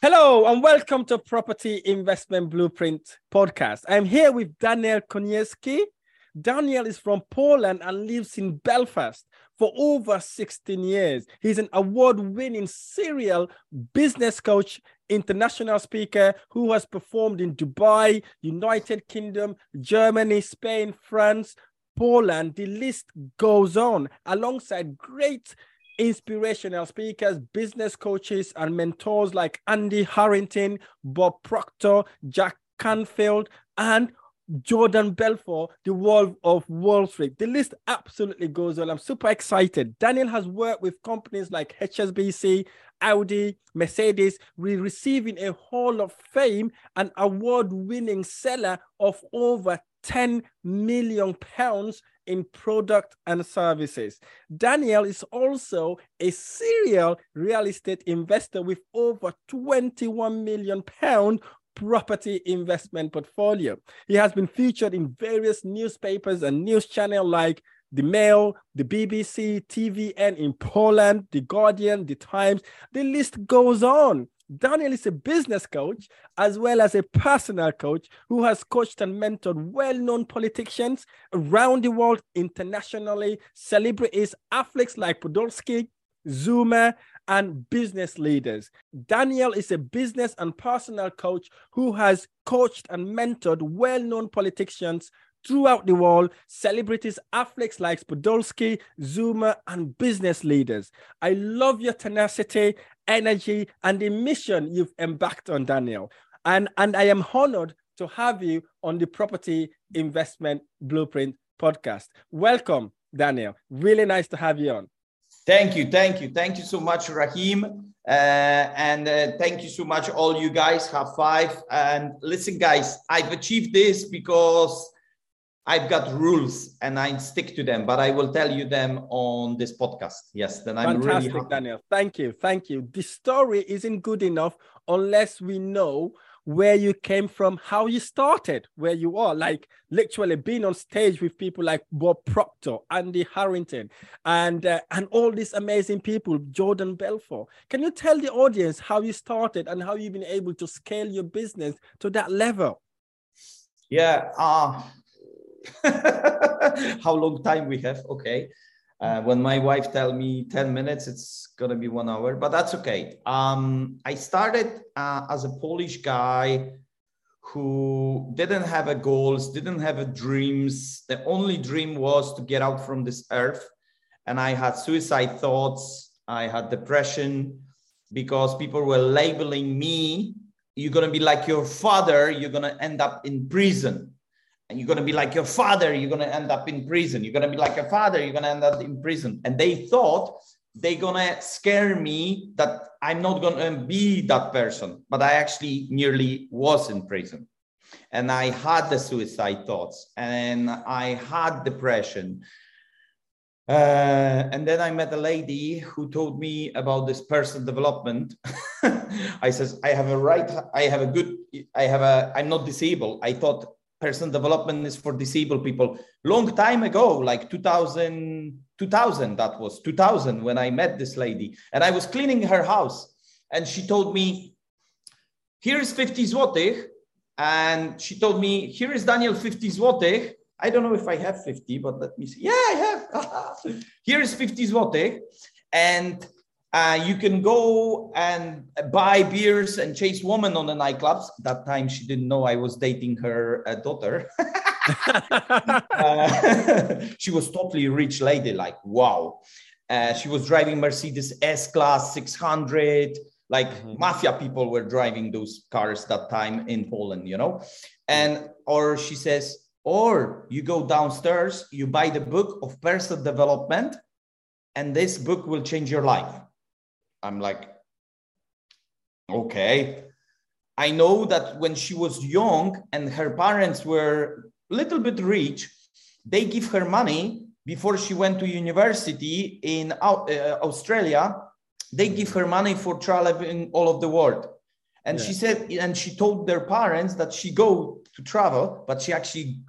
Hello and welcome to Property Investment Blueprint podcast. I'm here with Daniel Konieczny. Daniel is from Poland and lives in Belfast for over 16 years. He's an award-winning serial business coach, international speaker who has performed in Dubai, United Kingdom, Germany, Spain, France, Poland. The list goes on, alongside great inspirational speakers, business coaches, and mentors like Andy Harrington, Bob Proctor, Jack Canfield, and Jordan Belfort, the Wolf of Wall Street. The list absolutely goes on. I'm super excited. Daniel has worked with companies like HSBC, Audi, Mercedes, receiving a Hall of Fame and award-winning seller of over £10 million in product and services. Daniel is also a serial real estate investor with over £21 million property investment portfolio. He has been featured in various newspapers and news channels like The Mail, the BBC, TVN in Poland, The Guardian, The Times. The list goes on. Daniel is a business coach as well as a personal coach who has coached and mentored well-known politicians around the world, internationally, celebrities, athletes like Podolski, Zuma, and business leaders. Daniel is a business and personal coach who has coached and mentored well-known politicians throughout the world, celebrities, athletes like Podolski, Zuma, and business leaders. I love your tenacity, energy, and the mission you've embarked on, Daniel. And I am honored to have you on the Property Investment Blueprint podcast. Welcome, Daniel. Really nice to have you on. Thank you so much, Rahim. Thank you so much, all you guys. High five. And listen, guys, I've achieved this because I've got rules and I stick to them, but I will tell you them on this podcast. Yes, then I'm fantastic, really happy. Daniel. Thank you. The story isn't good enough unless we know where you came from, how you started, where you are, like literally being on stage with people like Bob Proctor, Andy Harrington, and all these amazing people, Jordan Belfort. Can you tell the audience how you started and how you've been able to scale your business to that level? Yeah. How long time we have? Okay. When my wife tell me 10 minutes, it's going to be 1 hour, but that's okay. I started as a Polish guy who didn't have a goals, didn't have a dreams. The only dream was to get out from this earth. And I had suicide thoughts. I had depression because people were labeling me. You're going to be like your father. You're going to end up in prison. And you're going to be like your father, you're going to end up in prison. You're going to be like your father, you're going to end up in prison. And they thought they're going to scare me that I'm not going to be that person. But I actually nearly was in prison. And I had the suicide thoughts. And I had depression. And then I met a lady who told me about this personal development. I says, I'm not disabled. I thought personal development is for disabled people. Long time ago, like 2000 when I met this lady. And I was cleaning her house. And she told me, here is 50 zlotych. And she told me, here is Daniel 50 zlotych. I don't know if I have 50, but let me see. Yeah, I have. Here is 50 zlotych. And You can go and buy beers and chase women on the nightclubs. That time she didn't know I was dating her daughter. She was totally a rich lady, like, wow. She was driving Mercedes S-Class 600. Like mafia people were driving those cars that time in Poland, you know? And, or she says, or you go downstairs, you buy the book of personal development, and this book will change your life. I'm like, okay. I know that when she was young and her parents were a little bit rich, they give her money before she went to university in Australia. They give her money for traveling all of the world. And she said, and she told their parents that she go to travel, but she actually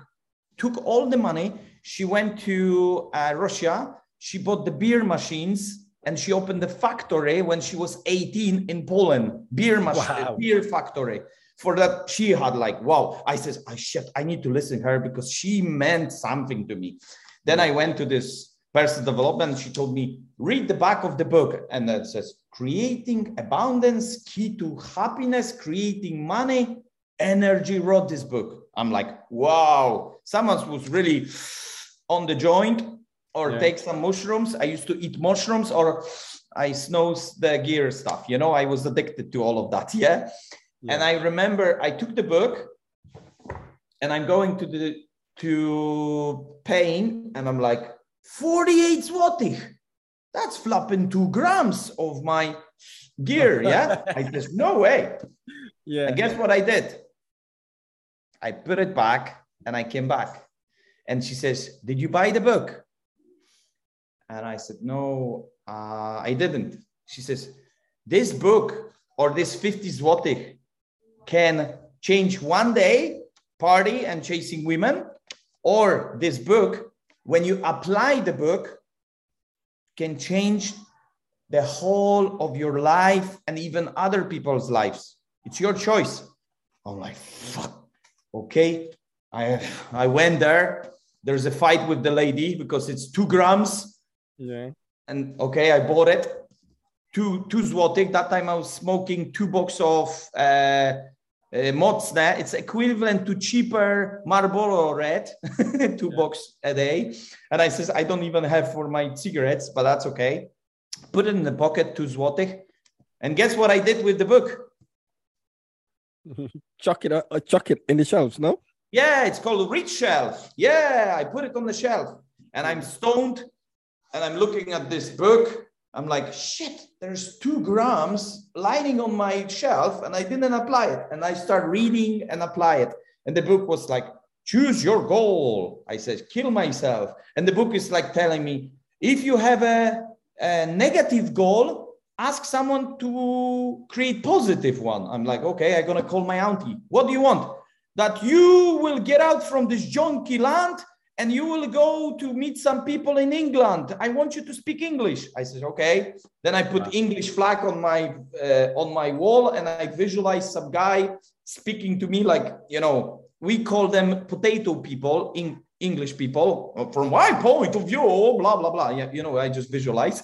took all the money. She went to Russia. She bought the beer machines. And she opened the factory when she was 18 in Poland, beer factory. For that, she had like, wow. I said, I need to listen to her because she meant something to me. Then I went to this personal development. She told me, read the back of the book. And it says, creating abundance, key to happiness, creating money, energy, wrote this book. I'm like, wow. Someone was really on the joint. Or take some mushrooms. I used to eat mushrooms, or I snooze the gear stuff. You know, I was addicted to all of that. And I remember I took the book, and I'm going to the Spain, and I'm like 48 zloty. That's flapping 2 grams of my gear. Yeah, I just no way. Yeah. And guess what I did? I put it back, and I came back, and she says, "Did you buy the book?" And I said, no, I didn't. She says, this book or this 50 zloty can change one day, party and chasing women, or this book, when you apply the book, can change the whole of your life and even other people's lives. It's your choice. I'm like, fuck, okay. I went there. There's a fight with the lady because it's 2 grams. Yeah. And okay, I bought it. Two złotych. That time I was smoking 2 boxes of mocne. It's equivalent to cheaper Marlboro Red, 2 boxes a day. And I says, I don't even have for my cigarettes, but that's okay. Put it in the pocket, 2 złotych. And guess what I did with the book? Chuck it in the shelves, no? Yeah, it's called Rich Shelf. Yeah, I put it on the shelf. And I'm stoned. And I'm looking at this book. I'm like, shit, there's 2 grams lying on my shelf and I didn't apply it. And I start reading and apply it. And the book was like, choose your goal. I said, kill myself. And the book is like telling me, if you have a negative goal, ask someone to create positive one. I'm like, okay, I'm going to call my auntie. What do you want? That you will get out from this junky land and you will go to meet some people in England. I want you to speak English. I said, okay. Then I put English flag on my wall, and I visualize some guy speaking to me like, you know, we call them potato people, English people. From my point of view, blah, blah, blah. Yeah, you know, I just visualize.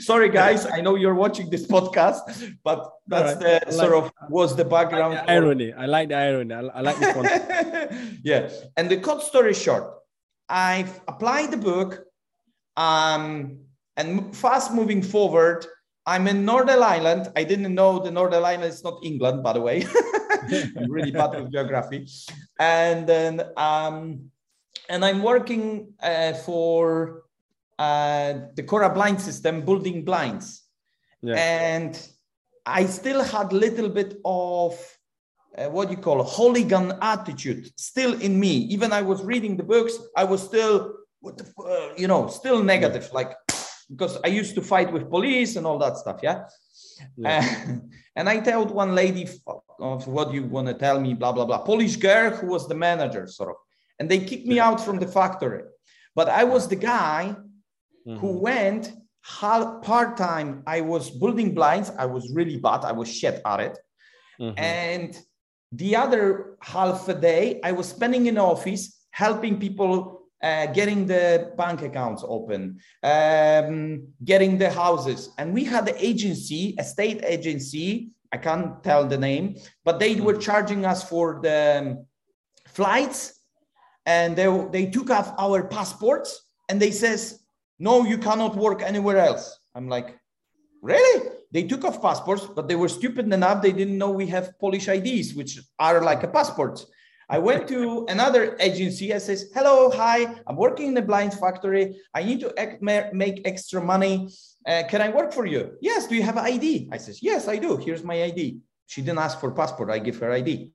Sorry, guys, I know you're watching this podcast, but that's right. Was the background. I like the irony. I like the concept. Yeah. And the cut story short, I've applied the book and fast moving forward, I'm in Northern Ireland. I didn't know the Northern Ireland is not England, by the way. I'm really bad with geography. And then and I'm working for... the Cora blind system, building blinds. Yeah. And I still had a little bit of what you call a hooligan attitude still in me. Even I was reading the books, I was still, still negative, like, because I used to fight with police and all that stuff. Yeah. And I told one lady, of what you want to tell me, blah, blah, blah. Polish girl who was the manager, sort of. And they kicked me out from the factory. But I was the guy who went part-time. I was building blinds. I was really bad. I was shit at it. And the other half a day, I was spending in the office helping people getting the bank accounts open, getting the houses. And we had the agency, a state agency, I can't tell the name, but they were charging us for the flights, and they took off our passports, and they says, no, you cannot work anywhere else. I'm like, really? They took off passports, but they were stupid enough. They didn't know we have Polish IDs, which are like a passport. I went to another agency. I says, hello, hi, I'm working in the blind factory. I need to make extra money. Can I work for you? Yes, do you have an ID? I says, yes, I do. Here's my ID. She didn't ask for passport. I give her ID.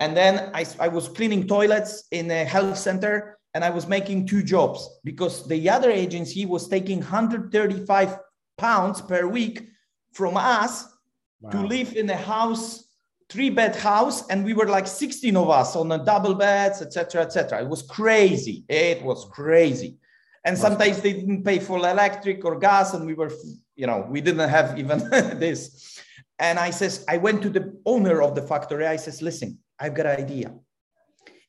And then I was cleaning toilets in a health center, and I was making two jobs because the other agency was taking 135 pounds per week from us. Wow. To live in a house, 3-bed house, and we were like 16 of us on a double beds, etc., etc. It was crazy. It was crazy. And sometimes they didn't pay for electric or gas, and we were, you know, we didn't have even this. And I says, I went to the owner of the factory. I says, listen, I've got an idea.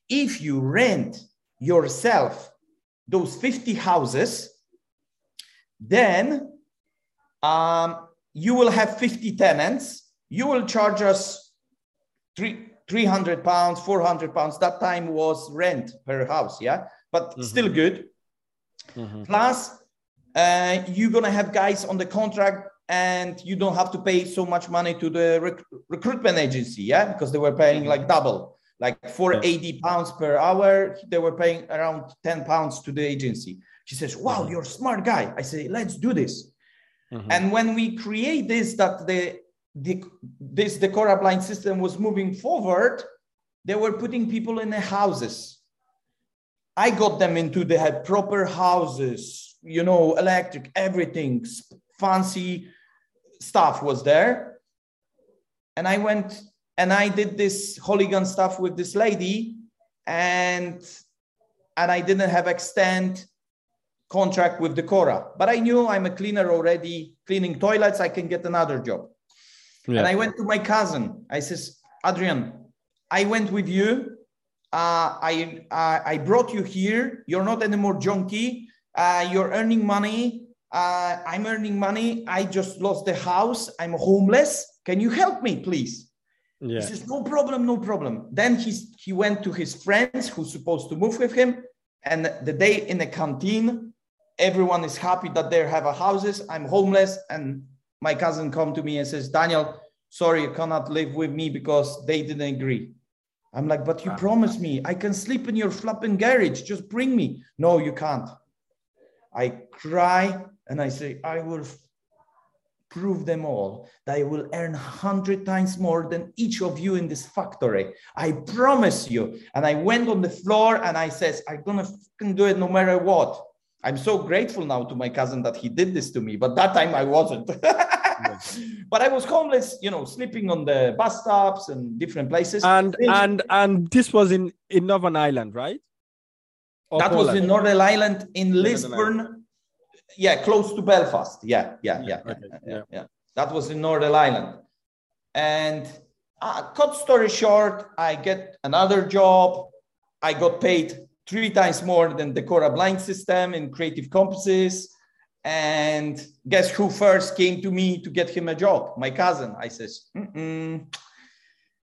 If you rent yourself those 50 houses, then you will have 50 tenants. You will charge us 300 pounds, 400 pounds. That time was rent per house, yeah? But still good. Plus, you're going to have guys on the contract, and you don't have to pay so much money to the recruitment agency, yeah? Because they were paying like double, like 480 pounds per hour. They were paying around 10 pounds to the agency. She says, wow, you're a smart guy. I say, let's do this. And when we create this, that this Decora blind system was moving forward, they were putting people in the houses. I got them into the proper houses, you know, electric, everything, fancy stuff was there. And I went and I did this hooligan stuff with this lady, and I didn't have extend contract with Decora, but I knew I'm a cleaner already, cleaning toilets, I can get another job. Yeah. And I went to my cousin. I says, Adrian, I went with you. I brought you here. You're not anymore junkie. You're earning money. I'm earning money. I just lost the house. I'm homeless. Can you help me, please? Yeah. He says, no problem, no problem. Then he went to his friends who's supposed to move with him. And the day in the canteen, everyone is happy that they have a houses. I'm homeless. And my cousin come to me and says, Daniel, sorry, you cannot live with me because they didn't agree. I'm like, but you promised me I can sleep in your flapping garage. Just bring me. No, you can't. I cry and I say, I will prove them all that I will earn 100 times more than each of you in this factory. I promise you. And I went on the floor and I says, I'm going to fucking do it no matter what. I'm so grateful now to my cousin that he did this to me. But that time I wasn't. But I was homeless, you know, sleeping on the bus stops and different places. And this was in Northern Ireland, right? Or that Poland? Was in Northern Ireland, in Lisburn. Yeah, close to Belfast. Yeah. That was in Northern Ireland. And cut story short, I get another job. I got paid 3 times more than the Cora blind system in creative compasses. And guess who first came to me to get him a job? My cousin. I says,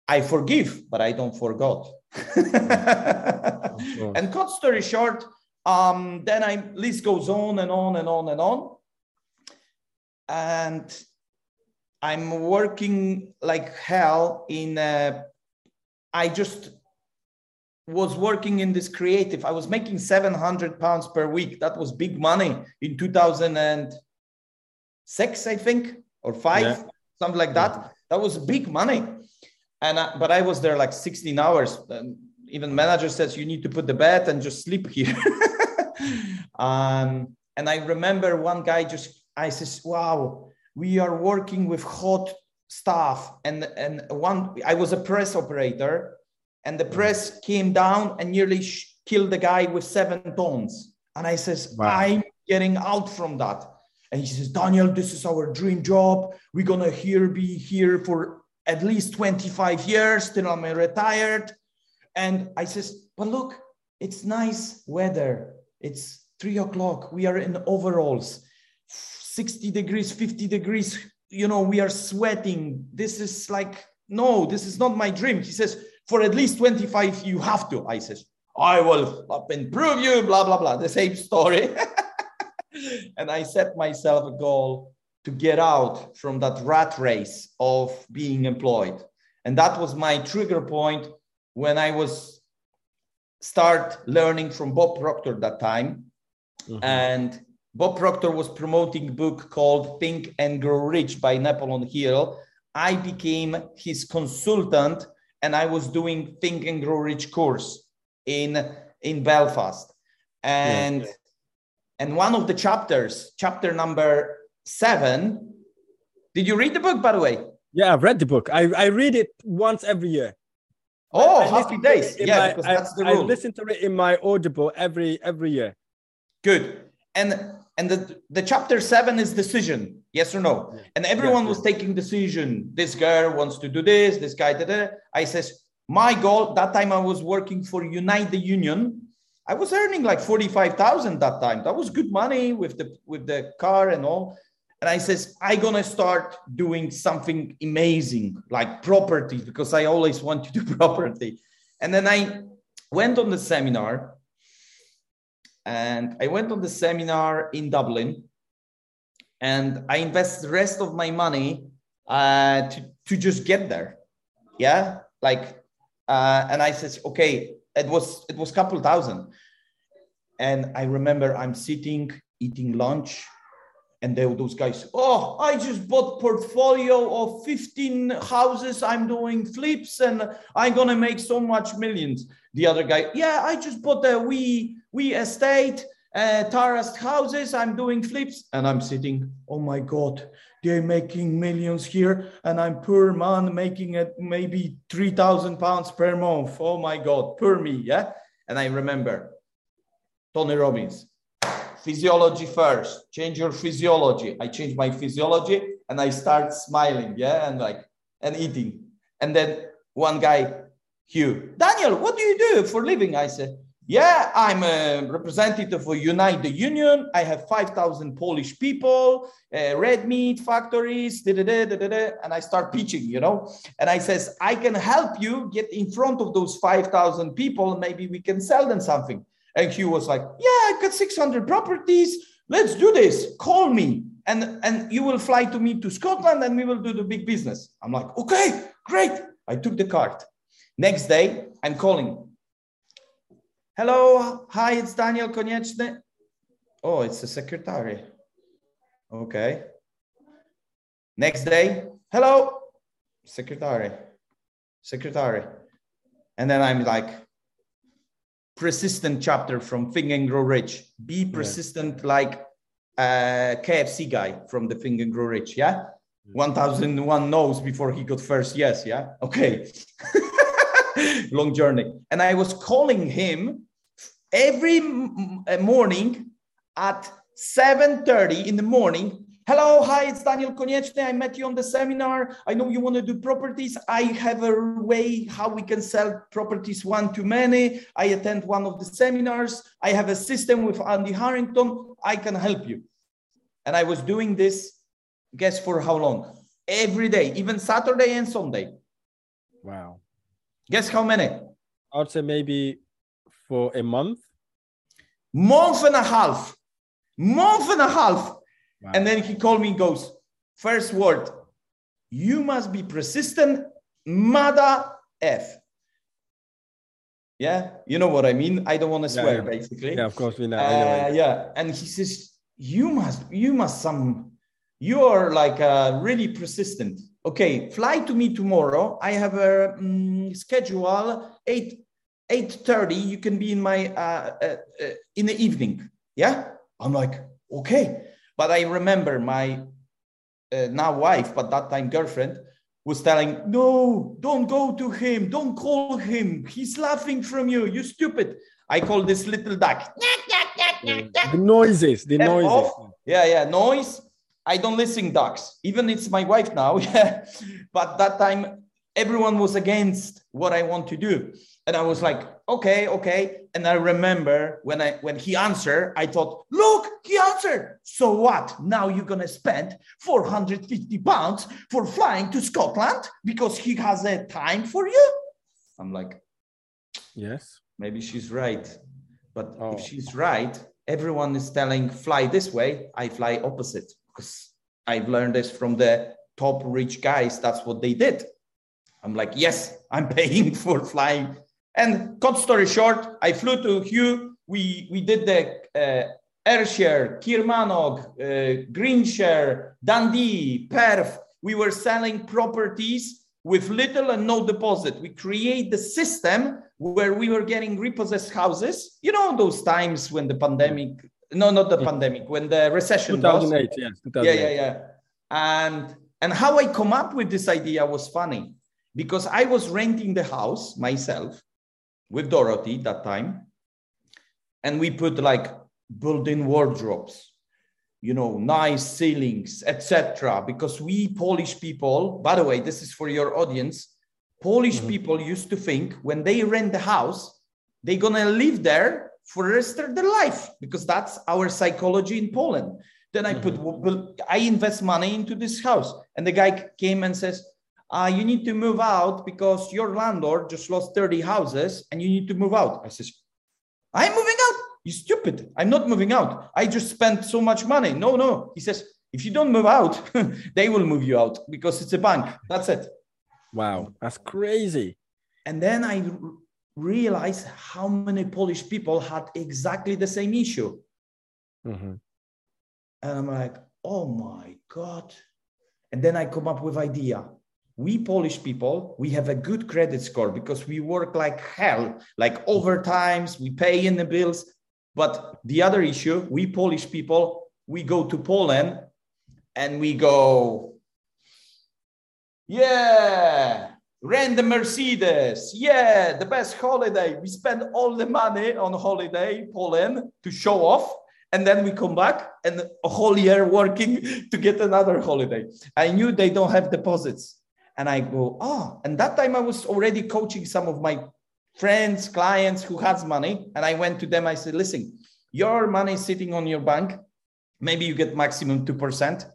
I forgive, but I don't forgot. And cut story short, then list goes on and on and on and on. And I'm working like hell I just was working in this creative. I was making 700 pounds per week. That was big money in 2006, I think, or 5, something like that. That was big money. But I was there like 16 hours. Even manager says, you need to put the bed and just sleep here. And I remember one guy I says, wow, we are working with hot stuff. And I was a press operator. And the press came down and nearly killed the guy with 7 tons. And I says, wow, I'm getting out from that. And he says, Daniel, this is our dream job. We're going to be here for at least 25 years till I'm retired. And I says, but look, It's nice weather. It's 3 o'clock. We are in overalls, 60 degrees, 50 degrees. You know, we are sweating. This is like, no, this is not my dream. He says, for at least 25, you have to. I says, I will up and prove you, blah, blah, blah. The same story. And I set myself a goal to get out from that rat race of being employed. And that was my trigger point when I was start learning from Bob Proctor that time. Mm-hmm. And Bob Proctor was promoting a book called Think and Grow Rich by Napoleon Hill. I became his consultant and I was doing Think and Grow Rich course in Belfast. And, yeah. And one of the chapters, chapter number 7, did you read the book, by the way? Yeah, I've read the book. I read it once every year. Oh, happy days. Yeah, because that's the rule. I listen to it in my Audible every year. Good. And the chapter 7 is decision, yes or no. Yeah. And everyone was taking decision. This girl wants to do this, this guy, da-da. I says, my goal, that time I was working for Unite the Union. I was earning like 45,000 that time. That was good money with the car and all. And I says, I'm going to start doing something amazing, like property, because I always want to do property. And then I went on the seminar. And I went on the seminar in Dublin. And I invest the rest of my money to just get there. Yeah, like, and I says, okay, it was a couple thousand. And I remember I'm sitting, eating lunch. And there were those guys, oh, I just bought portfolio of 15 houses. I'm doing flips and I'm going to make so much millions. The other guy, yeah, I just bought a wee estate, terraced houses. I'm doing flips. And I'm sitting, oh my God, they're making millions here. And I'm poor man making it maybe 3,000 pounds per month. Oh my God, poor me, yeah? And I remember Tony Robbins. Physiology first, change your physiology. I changed my physiology and I start smiling, yeah, and eating. And then one guy, Hugh, Daniel, what do you do for a living? I said, yeah, I'm a representative for Unite the Union. I have 5,000 Polish people, red meat factories, and I start pitching, you know. And I says, I can help you get in front of those 5,000 people. Maybe we can sell them something. And Hugh was like, yeah, I've got 600 properties. Let's do this. Call me. And you will fly to me to Scotland and we will do the big business. I'm like, okay, great. I took the card. Next day, I'm calling. Hello. Hi, it's Daniel Konieczny. Oh, it's the secretary. Okay. Next day. Hello. Secretary. And then I'm like, persistent chapter from Think and Grow Rich. Be persistent, like a KFC guy from the Think and Grow Rich. Yeah, 1,001 no's before he got first yes. Yeah, okay. Long journey. And I was calling him every morning at 7:30 in the morning. Hello, hi, it's Daniel Konieczny. I met you on the seminar. I know you want to do properties. I have a way how we can sell properties one to many. I attend one of the seminars. I have a system with Andy Harrington. I can help you. And I was doing this, guess for how long? Every day, even Saturday and Sunday. Wow. Guess how many? I would say maybe for a month. Month and a half. Wow. And then he called me and goes, first word, you must be persistent, mother F. Yeah, you know what I mean? I don't want to swear, basically. Yeah, of course, we know. Yeah, and he says, you are like really persistent. Okay, fly to me tomorrow. I have a schedule, 8:30. You can be in my, in the evening. Yeah, I'm like, okay. But I remember my now wife, but that time girlfriend, was telling, no, don't go to him. Don't call him. He's laughing from you. You stupid. I call this little duck. The noises. Off. Yeah, noise. I don't listen ducks. Even it's my wife now. But that time everyone was against what I want to do. And I was like, okay. And I remember when he answered, I thought, look, he answered. So what? Now you're going to spend £450 for flying to Scotland because he has a time for you? I'm like, yes, maybe she's right. But if she's right, everyone is telling fly this way. I fly opposite because I've learned this from the top rich guys. That's what they did. I'm like, yes, I'm paying for flying. And cut story short, I flew to Hugh. We did the Ayrshire, Kilmarnock, Greenshire, Dundee, Perth. We were selling properties with little and no deposit. We create the system where we were getting repossessed houses. You know, those times when the pandemic, no, not the pandemic, when the recession 2008, was. 2008, yes. Yeah. And how I come up with this idea was funny. Because I was renting the house myself with Dorothy that time. And we put like built-in wardrobes, you know, nice ceilings, etc. Because we Polish people, by the way, this is for your audience. Polish people used to think when they rent the house, they're going to live there for the rest of their life. Because that's our psychology in Poland. Then I I invest money into this house. And the guy came and says, you need to move out because your landlord just lost 30 houses and you need to move out. I says, I'm moving out. You stupid. I'm not moving out. I just spent so much money. No. He says, if you don't move out, they will move you out because it's a bank. That's it. Wow. That's crazy. And then I realized how many Polish people had exactly the same issue. And I'm like, oh my God. And then I come up with idea. We Polish people, we have a good credit score because we work like hell, like overtimes, we pay in the bills. But the other issue, we Polish people, we go to Poland and we go, yeah, rent the Mercedes. Yeah, the best holiday. We spend all the money on holiday, Poland, to show off. And then we come back and a whole year working to get another holiday. I knew they don't have deposits. And I go, and that time I was already coaching some of my friends, clients who has money. And I went to them, I said, listen, your money is sitting on your bank. Maybe you get maximum 2%.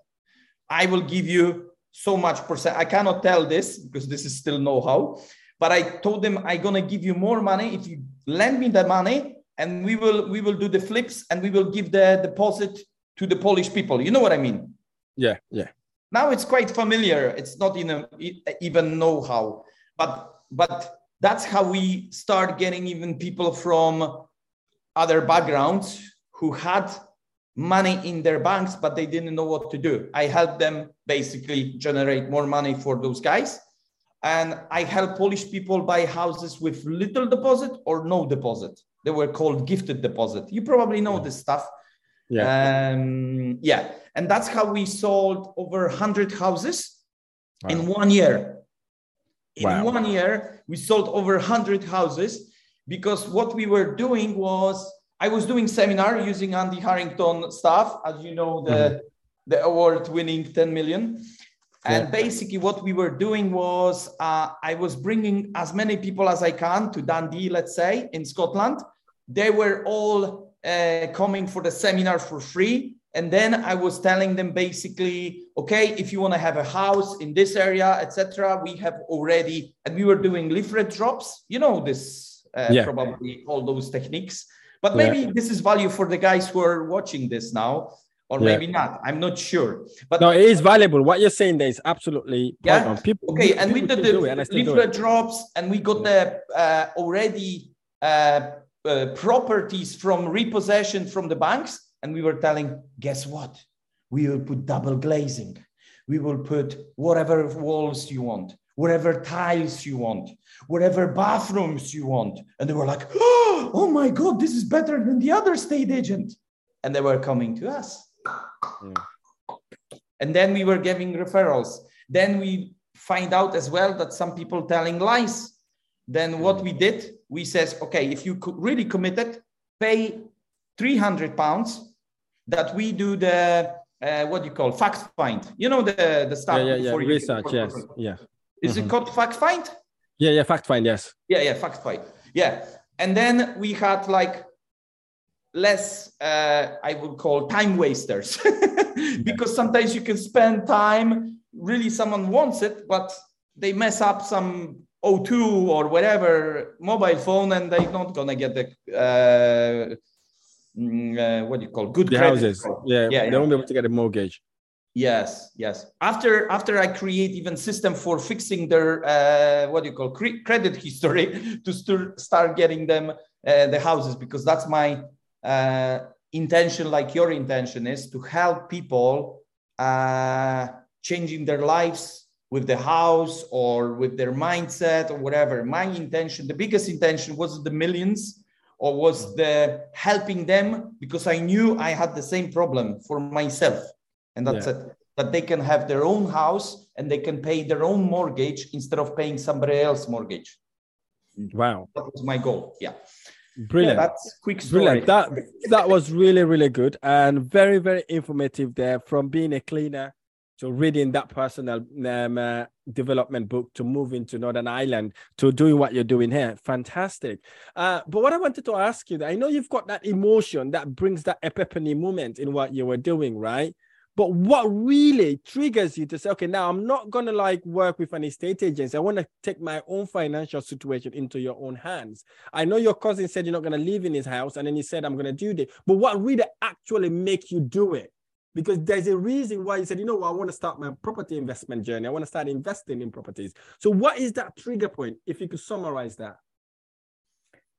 I will give you so much percent. I cannot tell this because this is still know-how. But I told them, I'm going to give you more money if you lend me the money. And we will do the flips and we will give the deposit to the Polish people. You know what I mean? Yeah, yeah. Now it's quite familiar. It's not even know-how, but that's how we start getting even people from other backgrounds who had money in their banks, but they didn't know what to do. I helped them basically generate more money for those guys. And I help Polish people buy houses with little deposit or no deposit. They were called gifted deposit. You probably know this stuff. Yeah. And that's how we sold over 100 houses in 1 year. In 1 year, we sold over 100 houses because what we were doing was, I was doing seminar using Andy Harrington stuff, as you know, the award-winning 10 million. And basically what we were doing was, I was bringing as many people as I can to Dundee, let's say, in Scotland. They were all coming for the seminar for free. And then I was telling them basically, okay, if you want to have a house in this area, etc., we have already, and we were doing leaflet drops, you know, this, probably all those techniques, but maybe this is value for the guys who are watching this now, or maybe not, I'm not sure. But no, it is valuable. What you're saying there is absolutely on. People. Okay, and we did the leaflet drops and we got the already properties from repossession from the banks. And we were telling, guess what? We will put double glazing. We will put whatever walls you want, whatever tiles you want, whatever bathrooms you want. And they were like, oh my God, this is better than the other estate agent. And they were coming to us. Yeah. And then we were giving referrals. Then we find out as well that some people telling lies. Then what we did, we says, okay, if you really committed, pay £300 that we do the fact find, you know, the stuff. Research, yes. Is it called Fact Find? Yeah, Fact Find, yes. Yeah, Fact Find. Yeah. And then we had like less, I would call time wasters, because sometimes you can spend time, really someone wants it, but they mess up some O2 or whatever mobile phone and they're not going to get the, good credit houses. Yeah, they won't be able to get a mortgage. Yes. After I create even system for fixing their credit history to start getting them the houses, because that's my intention, like your intention is to help people changing their lives with the house or with their mindset or whatever. My intention, the biggest intention, was the millions or was the helping them, because I knew I had the same problem for myself. And that's it, that they can have their own house and they can pay their own mortgage instead of paying somebody else's mortgage. Wow. That was my goal. Yeah. Brilliant. Yeah, that's quick story. Brilliant. That was really, really good and very, very informative there, from being a cleaner to reading that personal development book to moving to Northern Ireland to doing what you're doing here. Fantastic. But what I wanted to ask you, I know you've got that emotion that brings that epiphany moment in what you were doing, right? But what really triggers you to say, okay, now I'm not going to like work with an estate agency. I want to take my own financial situation into your own hands. I know your cousin said you're not going to live in his house. And then he said, I'm going to do this. But what really actually makes you do it? Because there's a reason why you said, you know, I want to start my property investment journey. I want to start investing in properties. So what is that trigger point? If you could summarize that.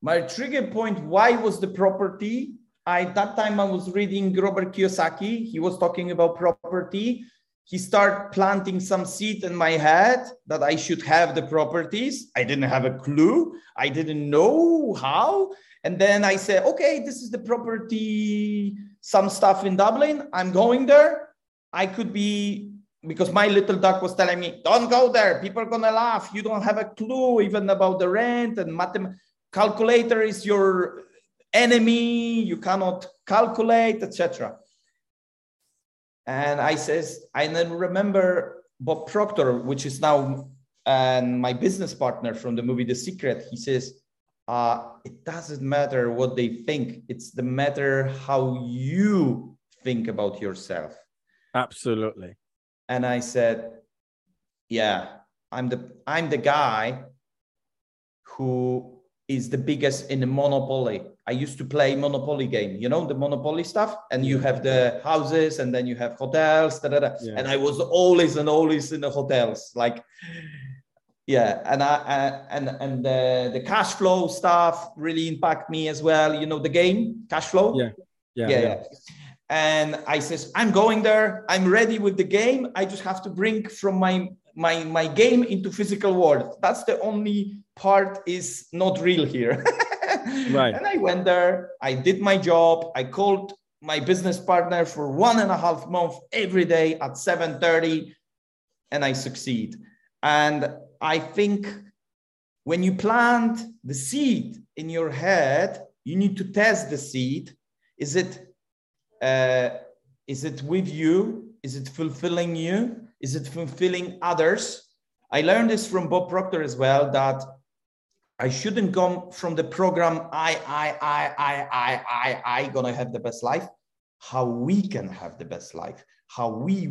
My trigger point, why was the property? At that time, I was reading Robert Kiyosaki. He was talking about property. He started planting some seed in my head that I should have the properties. I didn't have a clue. I didn't know how. And then I said, okay, this is the property, some stuff in Dublin. I'm going there. I could be, because my little duck was telling me, don't go there. People are going to laugh. You don't have a clue even about the rent and calculator is your enemy, you cannot calculate, etc. And I then remember Bob Proctor, which is now my business partner from the movie The Secret. He says, it doesn't matter what they think. It's the matter how you think about yourself. Absolutely. And I said, yeah, I'm the guy who is the biggest in the Monopoly. I used to play Monopoly game, you know, the Monopoly stuff. And you have the houses and then you have hotels. Yeah. And I was always in the hotels. Like, yeah. And the cash flow stuff really impact me as well. You know, the game, cash flow. Yeah. And I says, I'm going there. I'm ready with the game. I just have to bring from my game into physical world. That's the only part is not real here. Right. And I went there, I did my job, I called my business partner for 1.5 months every day at 7:30, and I succeed. And I think when you plant the seed in your head, you need to test the seed. Is it with you? Is it fulfilling you? Is it fulfilling others? I learned this from Bob Proctor as well, that I shouldn't come from the program, I gonna have the best life. How we can have the best life. How we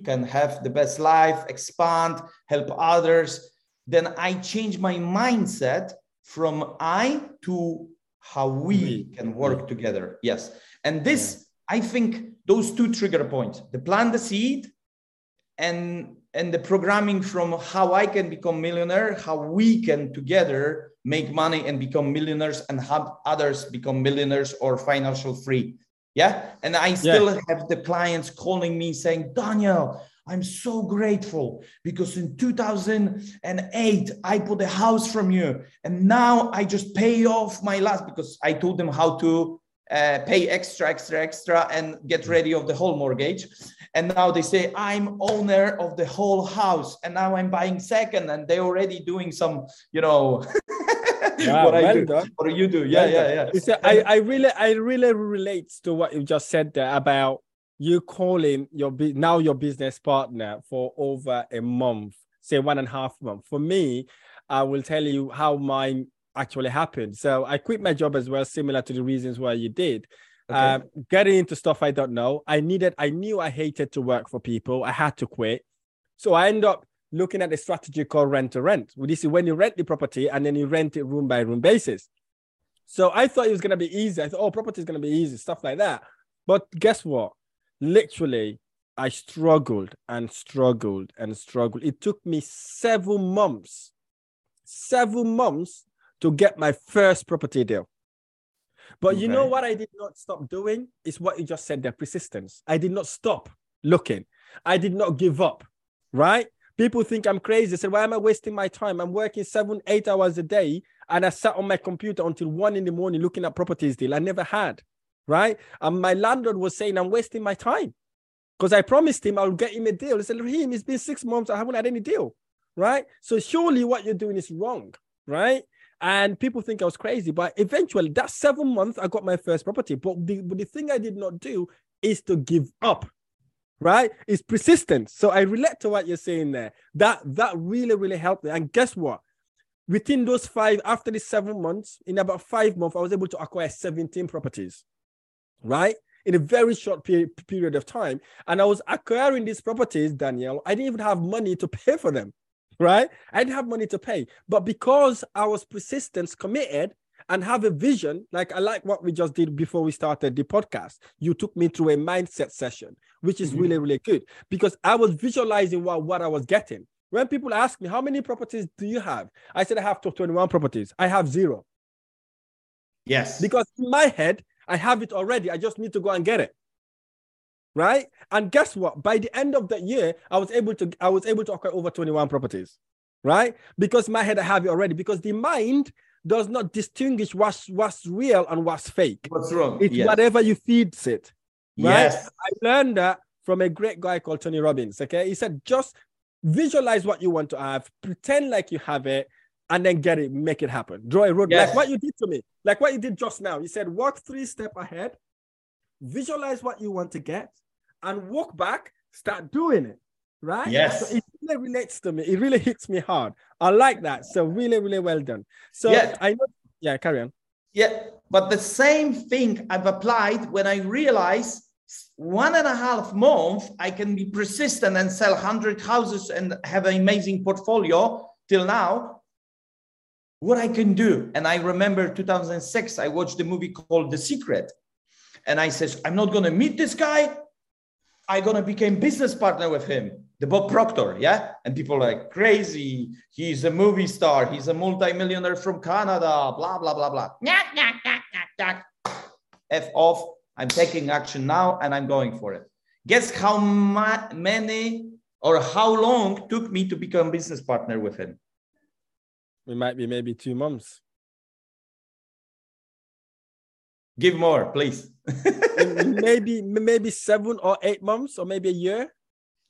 can have the best life, expand, help others. Then I change my mindset from I to how we can work together. Yes. And this, I think those two trigger points, the plant the seed and the programming from how I can become millionaire, how we can together make money and become millionaires and have others become millionaires or financial free. Yeah. And I still have the clients calling me saying, Daniel, I'm so grateful because in 2008, I bought a house from you. And now I just pay off my last, because I told them how to pay extra and get ready of the whole mortgage. And now they say, I'm owner of the whole house. And now I'm buying second. And they're already doing some, you know, what you do. Yeah. You see, I really relate to what you just said there about you calling your now your business partner for over a month, say 1.5 months. For me, I will tell you how mine actually happened. So I quit my job as well, similar to the reasons why you did. Okay. Getting into stuff I don't know. I knew I hated to work for people. I had to quit. So I ended up looking at a strategy called rent to rent. This is when you rent the property and then you rent it room by room basis. So I thought it was going to be easy. I thought, oh, property is going to be easy, stuff like that. But guess what? Literally, I struggled and struggled and struggled. It took me 7 months. 7 months to get my first property deal. But okay. You know what I did not stop doing? It's what you just said there, persistence. I did not stop looking. I did not give up, right? People think I'm crazy. They said, why am I wasting my time? I'm working 7-8 hours a day and I sat on my computer until 1 a.m. looking at properties deal. I never had, right? And my landlord was saying, I'm wasting my time because I promised him I'll get him a deal. He said, Rahim, it's been 6 months. I haven't had any deal, right? So surely what you're doing is wrong, right? And people think I was crazy, but eventually that 7 months, I got my first property. But the thing I did not do is to give up, right? It's persistence. So I relate to what you're saying there. That really, really helped me. And guess what? Within those five, after the 7 months, in about 5 months, I was able to acquire 17 properties, right? In a very short period of time. And I was acquiring these properties, Daniel, I didn't even have money to pay for them. Right? I didn't have money to pay. But because I was persistent, committed, and have a vision, like I like what we just did before we started the podcast, you took me through a mindset session, which is really, really good. Because I was visualizing what I was getting. When people ask me, how many properties do you have? I said, I have 21 properties. I have 0. Yes. Because in my head, I have it already. I just need to go and get it. Right? And guess what? By the end of that year, I was able to acquire over 21 properties, right? Because my head, I have it already, because the mind does not distinguish what's real and what's fake. What's wrong? It's whatever you feeds it. Right? Yes. I learned that from a great guy called Tony Robbins. Okay. He said, just visualize what you want to have, pretend like you have it, and then get it, make it happen. Draw a road. Yes. Like what you did to me, like what you did just now. You said, walk 3 steps ahead. Visualize what you want to get and walk back, start doing it, right? Yes. So it really relates to me. It really hits me hard. I like that. So really, really well done. So yeah. I know. Yeah, carry on. Yeah, but the same thing I've applied when I realized 1.5 months, I can be persistent and sell 100 houses and have an amazing portfolio till now. What I can do. And I remember 2006, I watched the movie called The Secret. And I said, I'm not going to meet this guy. I'm going to become business partner with him, the Bob Proctor, yeah? And people are like, crazy. He's a movie star. He's a multimillionaire from Canada, blah, blah, blah, blah. Knock, knock, knock, knock, knock. F off. I'm taking action now, and I'm going for it. Guess how many or how long it took me to become business partner with him? It might be maybe 2 months. Give more, please. maybe 7 or 8 months or maybe a year.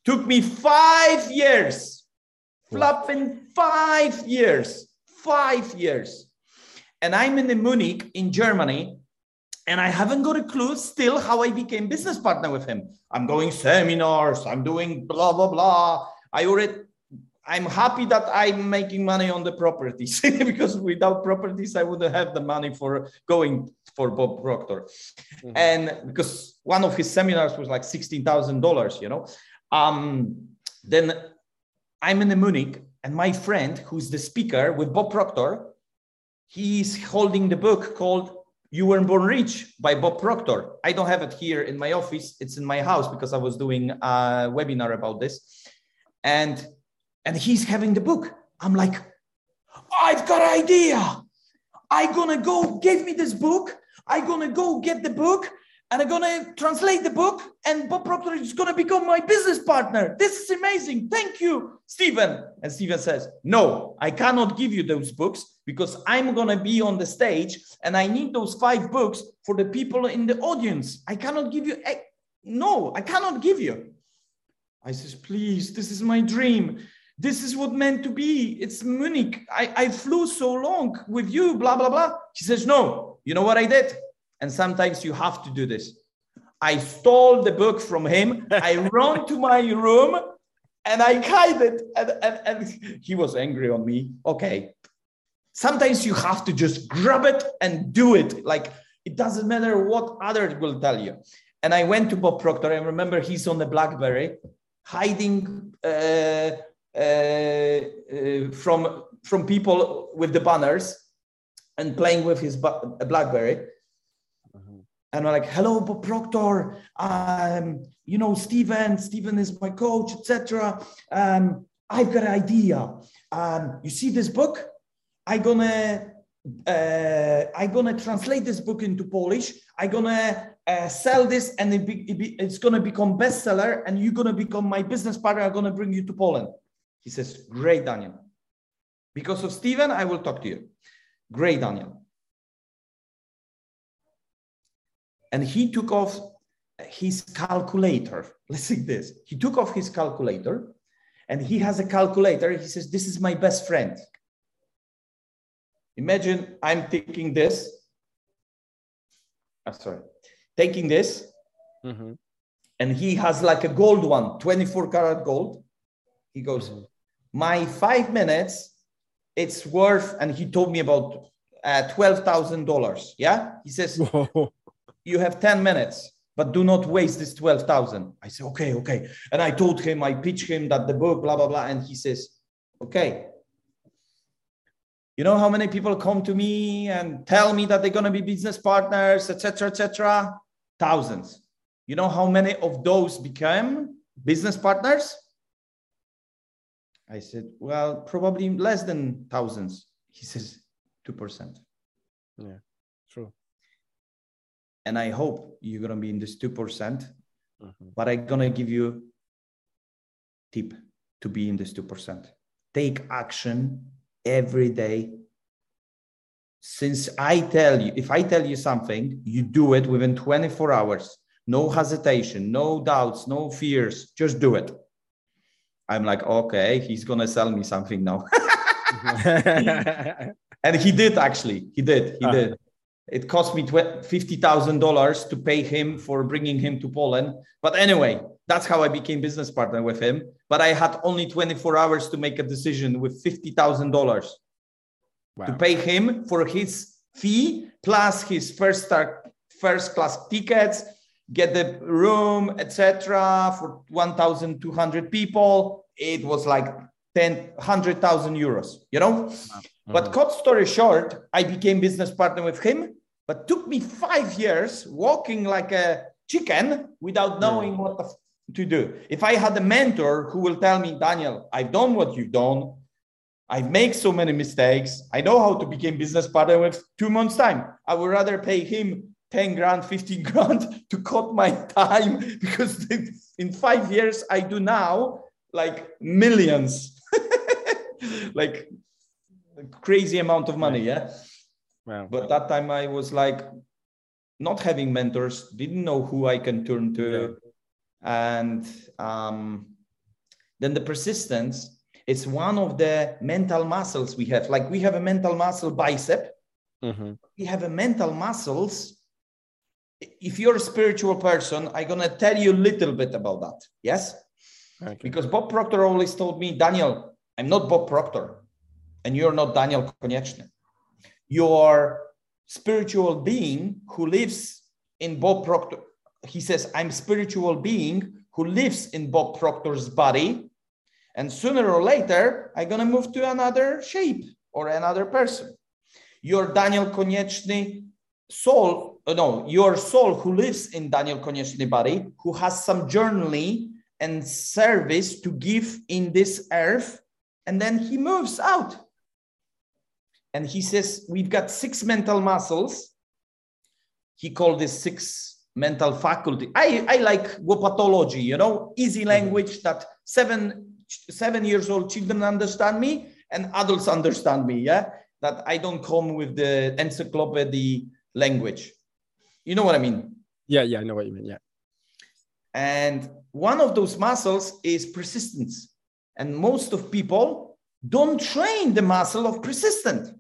Took me 5 years. Flapping 5 years. 5 years. And I'm in Munich in Germany. And I haven't got a clue still how I became business partner with him. I'm going seminars. I'm doing blah, blah, blah. I'm happy that I'm making money on the properties because without properties, I wouldn't have the money for going for Bob Proctor. Mm-hmm. And because one of his seminars was like $16,000, you know. Then I'm in Munich and my friend, who's the speaker with Bob Proctor, he's holding the book called You Were Born Rich by Bob Proctor. I don't have it here in my office. It's in my house because I was doing a webinar about this. And he's having the book. I'm like, I've got an idea. I'm going to go, give me this book. I'm going to go get the book and I'm going to translate the book. And Bob Proctor is going to become my business partner. This is amazing. Thank you, Stephen. And Stephen says, no, I cannot give you those books because I'm going to be on the stage and I need those 5 books for the people in the audience. I cannot give you. No, I cannot give you. I says, please, this is my dream. This is what meant to be. It's Munich. I flew so long with you, blah, blah, blah. She says, no, you know what I did? And sometimes you have to do this. I stole the book from him. I ran to my room and I hid it. And he was angry on me. Okay. Sometimes you have to just grab it and do it. Like, it doesn't matter what others will tell you. And I went to Bob Proctor. I remember he's on the BlackBerry, hiding from people with the banners and playing with his BlackBerry. And I'm like, hello, Bob Proctor. You know, Stephen is my coach, etc. I've got an idea. You see this book? I'm gonna translate this book into Polish. I'm gonna sell this, and it's gonna become bestseller. And you're gonna become my business partner. I'm gonna bring you to Poland. He says, great, Daniel. Because of Stephen, I will talk to you. Great, Daniel. And he took off his calculator. Let's see this. He took off his calculator, and he has a calculator. He says, this is my best friend. Imagine I'm taking this. Taking this. Mm-hmm. And he has like a gold one, 24 karat gold. He goes, my 5 minutes, it's worth, and he told me about $12,000. Yeah. He says, whoa. You have 10 minutes, but do not waste this 12,000. I said, okay. And I told him, I pitched him that the book, blah, blah, blah. And he says, okay. You know how many people come to me and tell me that they're going to be business partners, etc., etc.? Thousands. You know how many of those became business partners? I said, well, probably less than thousands. He says 2%. Yeah, true. And I hope you're going to be in this 2%, but I'm going to give you tip to be in this 2%. Take action every day. Since I tell you, if I tell you something, you do it within 24 hours. No hesitation, no doubts, no fears. Just do it. I'm like, okay, he's going to sell me something now. And he did, actually. He did. It cost me $50,000 to pay him for bringing him to Poland. But anyway, that's how I became business partner with him. But I had only 24 hours to make a decision with $50,000 to pay him for his fee, plus his first class tickets, get the room, etc. for 1,200 people. It was like 100,000 euros, you know? But cut story short, I became business partner with him. But took me 5 years walking like a chicken without knowing what to do. If I had a mentor who will tell me, Daniel, I've done what you've done. I've made so many mistakes. I know how to become business partner with 2 months' time. I would rather pay him 10 grand, 15 grand to cut my time, because in 5 years I do now like millions, like crazy amount of money. Yeah. Wow. But that time I was like, not having mentors, didn't know who I can turn to. Yeah. And then the persistence, it's one of the mental muscles we have. Like, we have a mental muscle bicep. We have a mental muscles. If you're a spiritual person, I'm going to tell you a little bit about that. Yes. Okay. Because Bob Proctor always told me, Daniel, I'm not Bob Proctor. And you're not Daniel Konieczny. You're spiritual being who lives in Bob Proctor. He says, I'm spiritual being who lives in Bob Proctor's body. And sooner or later, I'm going to move to another shape or another person. Your Daniel Konieczny soul, no, your soul who lives in Daniel Konieczny body, who has some journey and service to give in this earth. And then he moves out. And he says, we've got six mental muscles. He called this six mental faculty. I like wopatology, you know, easy language that seven years old children understand me and adults understand me. Yeah. That I don't come with the encyclopedia language. You know what I mean? Yeah, I know what you mean. Yeah. And one of those muscles is persistence. And most of people don't train the muscle of persistent.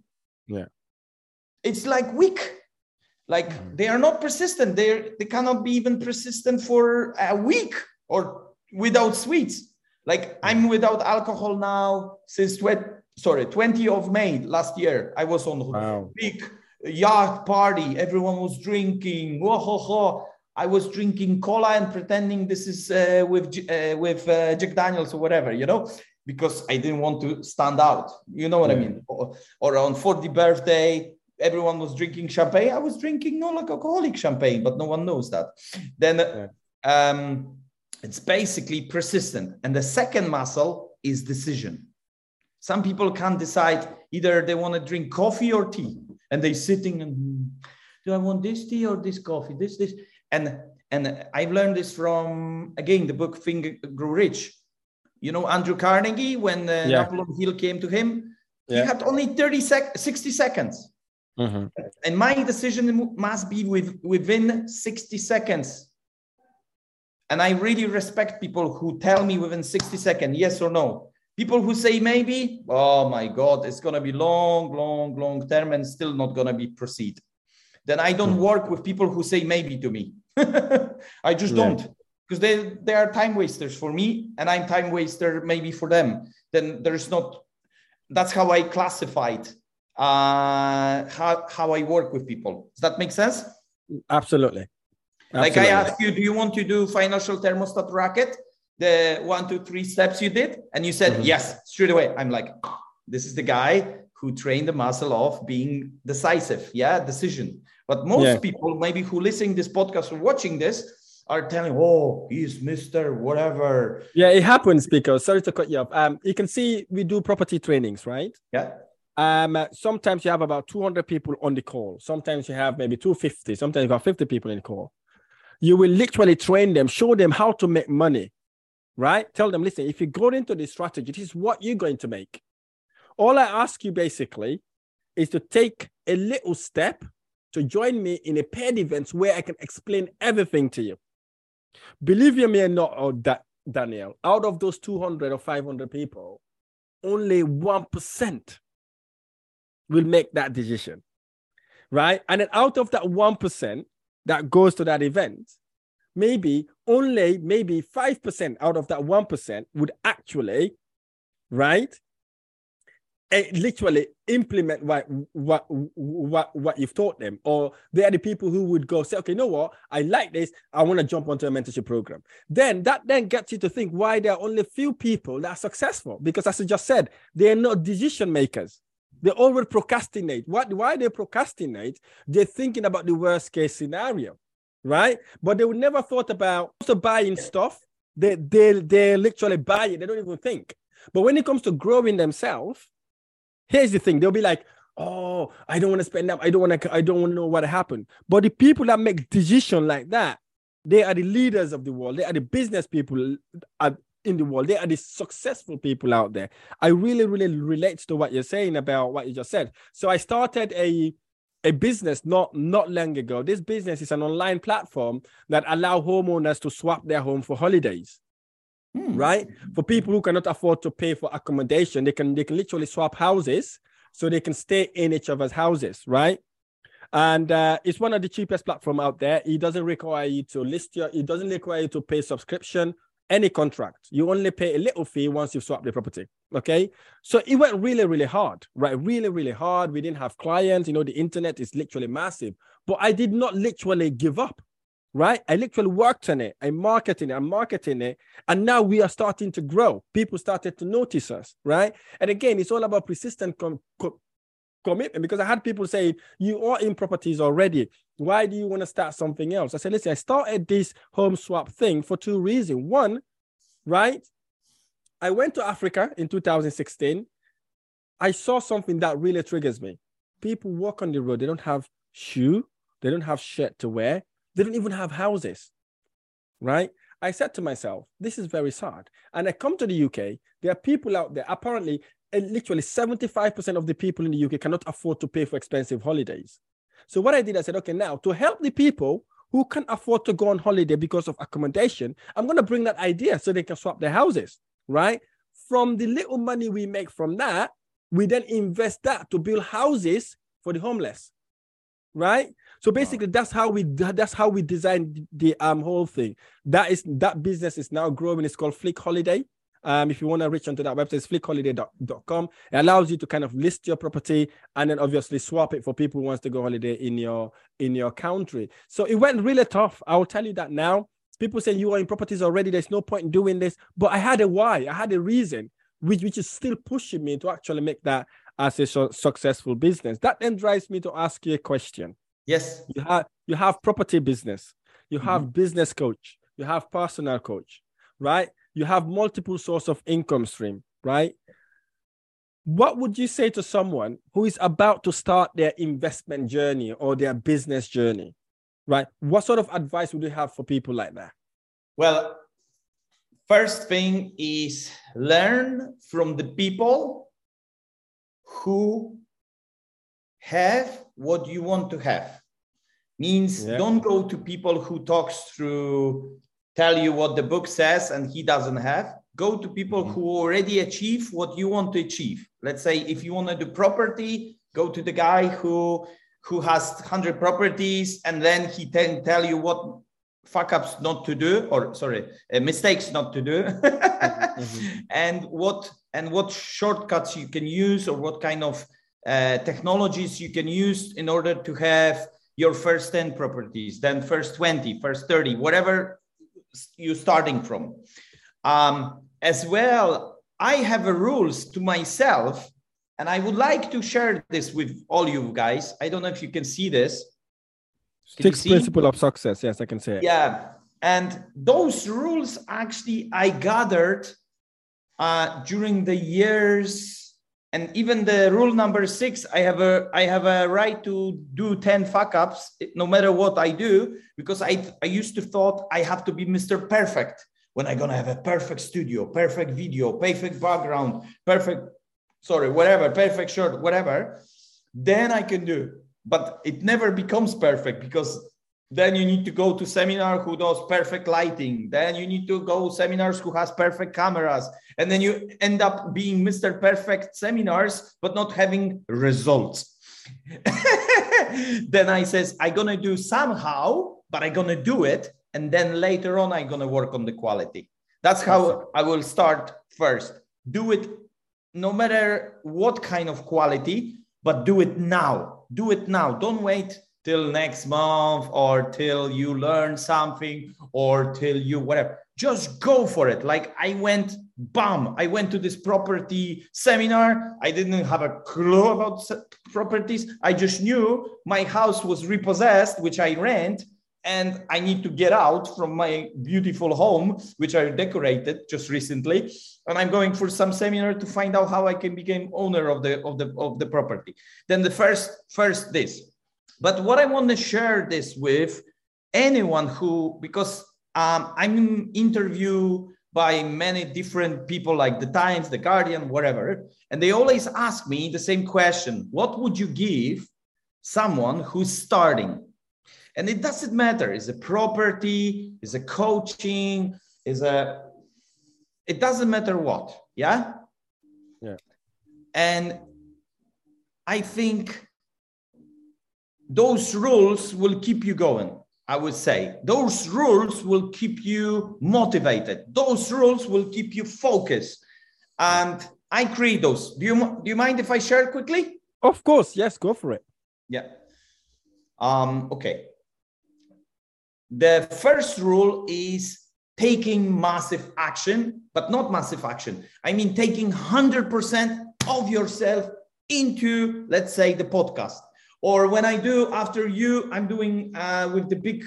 Yeah. It's like weak. Like they are not persistent. They cannot be even persistent for a week or without sweets. Like I'm without alcohol now since 20th of May last year. I was on a big yacht party. Everyone was drinking. I was drinking cola and pretending this is with Jack Daniels or whatever, you know, because I didn't want to stand out. You know what I mean? Or on 40th birthday, everyone was drinking champagne. I was drinking non-alcoholic champagne, but no one knows that. Then it's basically persistent. And the second muscle is decision. Some people can't decide either they want to drink coffee or tea. And they're sitting and, do I want this tea or this coffee? This. And I've learned this from, again, the book Think and Grow Rich. You know, Andrew Carnegie, when Napoleon Hill came to him, he had only 60 seconds. Mm-hmm. And my decision must be within 60 seconds. And I really respect people who tell me within 60 seconds, yes or no. People who say maybe, oh my God, it's going to be long term and still not going to be proceed. Then I don't work with people who say maybe to me. I just don't, because they are time wasters for me and I'm time waster maybe for them. Then there's not, that's how I classified how I work with people. Does that make sense? Absolutely. Like I asked you, do you want to do financial thermostat racket? The 1, 2, 3 steps you did? And you said, yes, straight away. I'm like, this is the guy who trained the muscle of being decisive. Yeah, decision. But most people maybe who listening this podcast or watching this are telling, oh, he's Mr. Whatever. Yeah, it happens, because, sorry to cut you off. You can see we do property trainings, right? Yeah. Sometimes you have about 200 people on the call. Sometimes you have maybe 250. Sometimes you have 50 people in the call. You will literally train them, show them how to make money, right? Tell them, listen, if you go into this strategy, this is what you're going to make. All I ask you basically is to take a little step to join me in a paid event where I can explain everything to you. Believe you me or not, Daniel, out of those 200 or 500 people, only 1% will make that decision, right? And then out of that 1%, that goes to that event, maybe 5% out of that 1% would actually, right, literally implement what you've taught them. Or they are the people who would go say, okay, you know what? I like this. I want to jump onto a mentorship program. Then that then gets you to think why there are only a few people that are successful. Because as I just said, they are not decision makers. They always procrastinate. Why they procrastinate? They're thinking about the worst case scenario, right? But they would never thought about also buying stuff. They literally buy it. They don't even think. But when it comes to growing themselves, here's the thing. They'll be like, oh, I don't want to spend that. I don't want to know what happened. But the people that make decisions like that, they are the leaders of the world. They are the business people in the world. They are the successful people out there. I really, really relate to what you're saying about what you just said. So I started a business not long ago. This business is an online platform that allows homeowners to swap their home for holidays, right? For people who cannot afford to pay for accommodation, they can literally swap houses so they can stay in each other's houses, right? And it's one of the cheapest platforms out there. It doesn't require you to it doesn't require you to pay subscription, any contract. You only pay a little fee once you've swapped the property, okay? So it went really, really hard, right? Really, really hard. We didn't have clients. You know, the internet is literally massive. But I did not literally give up, right? I literally worked on it. I'm marketing it. And now we are starting to grow. People started to notice us, right? And again, it's all about persistent commitment, because I had people say, you are in properties already. Why do you want to start something else? I said, listen, I started this home swap thing for two reasons. One, right, I went to Africa in 2016. I saw something that really triggers me. People walk on the road. They don't have shoe. They don't have shirt to wear. They don't even have houses, right? I said to myself, this is very sad. And I come to the UK. There are people out there, apparently, and literally 75% of the people in the UK cannot afford to pay for expensive holidays. So what I did, I said, okay, now to help the people who can't afford to go on holiday because of accommodation, I'm going to bring that idea so they can swap their houses, right? From the little money we make from that, we then invest that to build houses for the homeless, right? So basically, that's how we designed the whole thing. That business is now growing. It's called Flick Holiday. If you want to reach onto that website, it's flickholiday.com. It allows you to kind of list your property and then obviously swap it for people who wants to go holiday in your country. So it went really tough. I will tell you that now. People say you are in properties already. There's no point in doing this. But I had a why. I had a reason, which is still pushing me to actually make that as a successful business. That then drives me to ask you a question. Yes. You have property business. You have business coach. You have personal coach, right? You have multiple sources of income stream, right? What would you say to someone who is about to start their investment journey or their business journey, right? What sort of advice would you have for people like that? Well, first thing is learn from the people who have what you want to have. Means don't go to people who talks through, tell you what the book says and he doesn't have. Go to people who already achieve what you want to achieve. Let's say if you want to do property, go to the guy who has 100 properties and then he can tell you what fuck-ups not to do, or mistakes not to do, and what shortcuts you can use, or what kind of technologies you can use in order to have your first 10 properties, then first 20, first 30, whatever you're starting from. As well, I have a rules to myself, and I would like to share this with all you guys. I don't know if you can see this. Six principles of success. Yes, I can say it. Yeah. And those rules actually I gathered during the years, and even the rule number 6, I have a right to do 10 fuck-ups no matter what I do, because I used to thought I have to be Mr. Perfect. When I'm going to have a perfect studio, perfect video, perfect background, perfect shirt, whatever, then I can do. But it never becomes perfect, because then you need to go to seminar who does perfect lighting. Then you need to go seminars who has perfect cameras. And then you end up being Mr. Perfect seminars, but not having results. Then I says, I'm going to do somehow, but I'm going to do it. And then later on, I'm going to work on the quality. That's how I will start first. Do it no matter what kind of quality, but do it now. Do it now. Don't wait till next month or till you learn something or till you whatever. Just go for it. Like I went to this property seminar. I didn't have a clue about properties. I just knew my house was repossessed, which I rent, and I need to get out from my beautiful home, which I decorated just recently. And I'm going for some seminar to find out how I can become owner of the property. Then the first this. But what I want to share this with anyone who, because I'm interviewed by many different people like The Times, The Guardian, whatever. And they always ask me the same question. What would you give someone who's starting? And it doesn't matter. Is a property, is a coaching, it doesn't matter what. Yeah. Yeah. And I think those rules will keep you going. I would say those rules will keep you motivated. Those rules will keep you focused. And I create those. Do you mind if I share quickly? Of course. Yes. Go for it. Yeah. Okay. The first rule is taking massive action, but not massive action. I mean, taking 100% of yourself into, let's say, the podcast. Or when I do After You, I'm doing with the big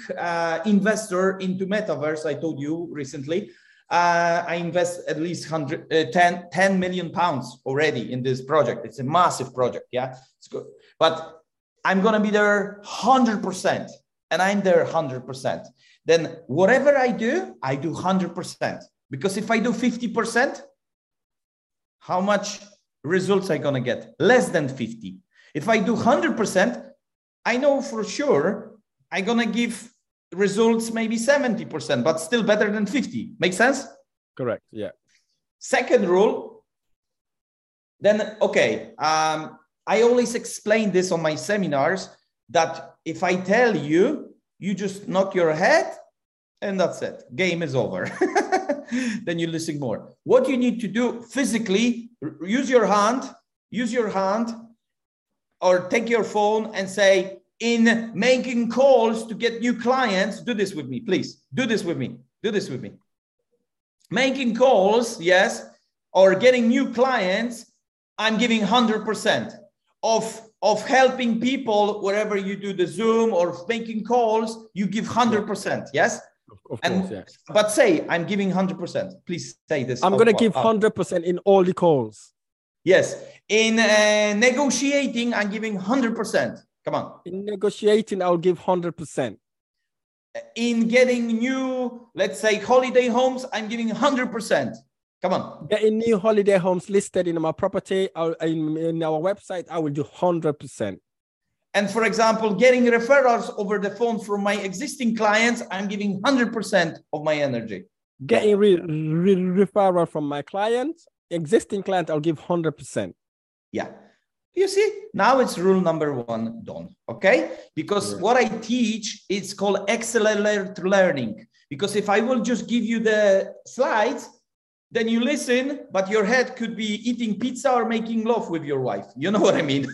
investor into metaverse, I told you recently, I invest at least 10 million pounds already in this project. It's a massive project. Yeah, it's good. But I'm going to be there 100%. And I'm there 100%. Then whatever I do 100%. Because if I do 50%, how much results I gonna get? Less than 50. If I do 100%, I know for sure I'm gonna give results maybe 70%, but still better than 50. Make sense? Correct. Yeah. Second rule. Then I always explain this on my seminars. that if I tell you, you just knock your head and that's it. Game is over. Then you're losing more. What you need to do physically, use your hand or take your phone and say, in making calls to get new clients, do this with me, please. Do this with me. Making calls, yes, or getting new clients, I'm giving 100% of helping people, wherever you do the Zoom or making calls, you give 100%, yes? Of course, yes. But say, I'm giving 100%. Please say this. I'm going to give 100% in all the calls. Yes. In negotiating, I'm giving 100%. Come on. In negotiating, I'll give 100%. In getting new, let's say, holiday homes, I'm giving 100%. Come on. Getting new holiday homes listed in my property, in our website, I will do 100%. And for example, getting referrals over the phone from my existing clients, I'm giving 100% of my energy. Getting referral from my clients, existing client, I'll give 100%. Yeah. You see, now it's rule number one done, okay? Because what I teach, it's called accelerate learning. Because if I will just give you the slides, then you listen, but your head could be eating pizza or making love with your wife. You know what I mean?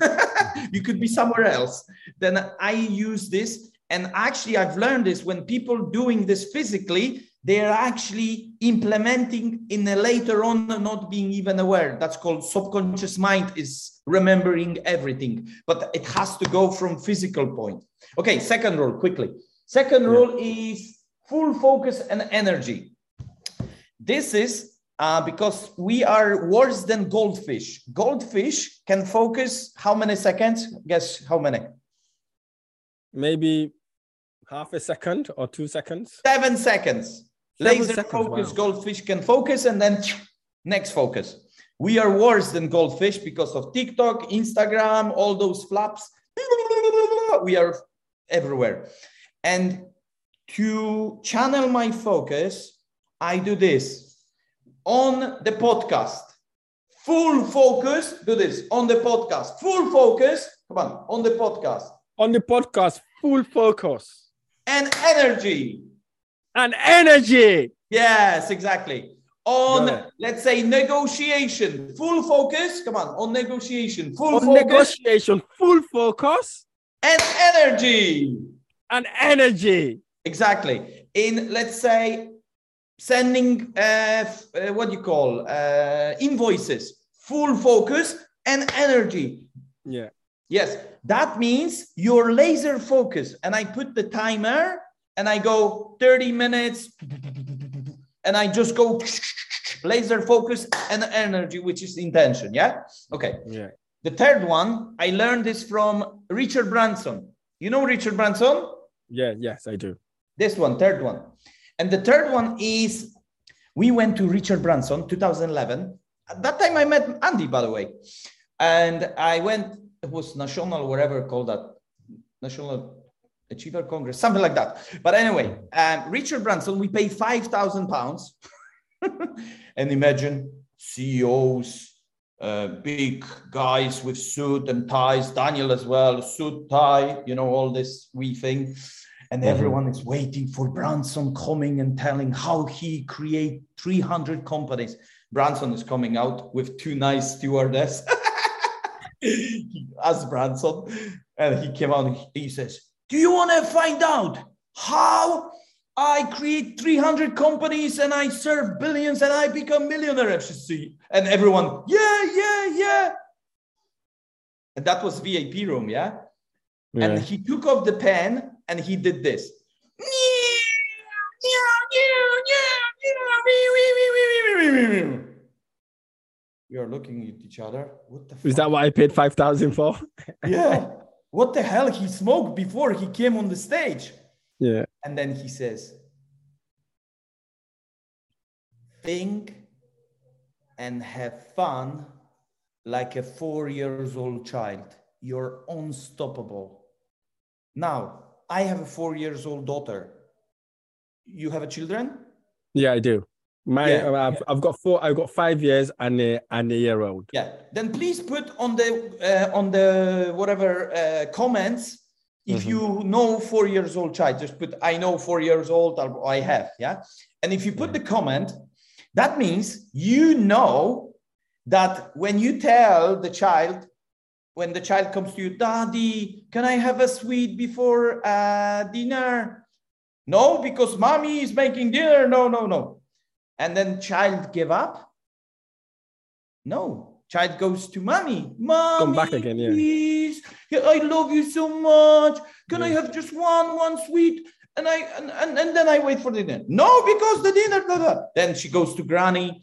You could be somewhere else. Then I use this. And actually, I've learned this. When people doing this physically, they are actually implementing in a later on, not being even aware. That's called subconscious mind is remembering everything. But it has to go from physical point. Okay, second rule, quickly. Second rule is full focus and energy. This is because we are worse than goldfish. Goldfish can focus how many seconds? Guess how many? Maybe half a second or 2 seconds. 7 seconds. Laser focus, goldfish can focus and then next focus. We are worse than goldfish because of TikTok, Instagram, all those flaps. We are everywhere. And to channel my focus, I do this on the podcast. Full focus, do this on the podcast. Full focus, come on the podcast. On the podcast, full focus. And energy. And energy. Yes, exactly. On, let's say, negotiation, full focus. Come on negotiation, full focus. On negotiation, full focus. And energy. And energy. Exactly. In, let's say, sending, invoices, full focus and energy. Yeah. Yes. That means you're laser focused. And I put the timer and I go 30 minutes and I just go laser focus and energy, which is intention. Yeah. Okay. Yeah. The third one, I learned this from Richard Branson. You know Richard Branson? Yeah. Yes, I do. This one, third one. And the third one is we went to Richard Branson, 2011. At that time I met Andy, by the way. And I went... It was national, whatever called that, National Achiever Congress, something like that. But anyway, Richard Branson, we pay £5,000. And imagine CEOs, big guys with suit and ties, Daniel as well, suit, tie, you know, all this wee thing. And everyone is waiting for Branson coming and telling how he create 300 companies. Branson is coming out with two nice stewardesses. He asked Branson and he came out, he says, do you want to find out how I create 300 companies and I serve billions and I become millionaire? HSC? And everyone, yeah. And that was VIP room, yeah? And he took off the pen and he did this. We are looking at each other. What the fuck? Is that what I paid 5,000 for? Yeah. What the hell? He smoked before he came on the stage. Yeah. And then he says, think and have fun like a 4-year-old child. You're unstoppable. Now, I have a 4-year-old daughter. You have a children? Yeah, I do. I've got 5 years and a year old. Yeah. Then please put on the comments If you know 4 years old child, just put, I know 4 years old, I have, yeah? And if you put the comment, that means you know that when you tell the child, when the child comes to you, Daddy, can I have a sweet before dinner? No, because mommy is making dinner, no. And then child give up? No. Child goes to mommy. Mommy, come back again, yeah. Please, I love you so much. Can I have just one sweet? And I and then I wait for dinner. No, because the dinner. Blah, blah. Then she goes to granny.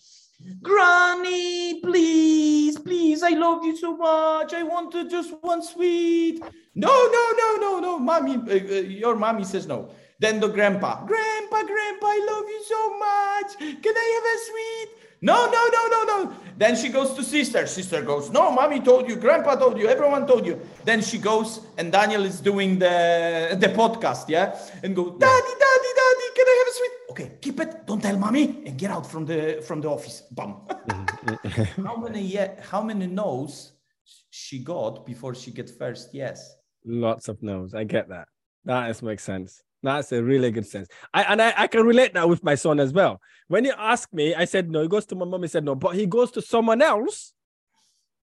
Granny, please, I love you so much. I want to just one sweet. No, mommy. Your mommy says no. Then the grandpa. Grandpa, I love you so much. Can I have a sweet? No. Then she goes to sister. Sister goes, no, mommy told you, grandpa told you, everyone told you. Then she goes, and Daniel is doing the podcast, yeah? And go, daddy, can I have a sweet? Okay, keep it, don't tell mommy, and get out from the office. Bam. How many no's she got before she get first yes? Lots of no's, I get that. That makes sense. That's a really good sense. I can relate that with my son as well. When you ask me, I said no. He goes to my mom, he said no. But he goes to someone else,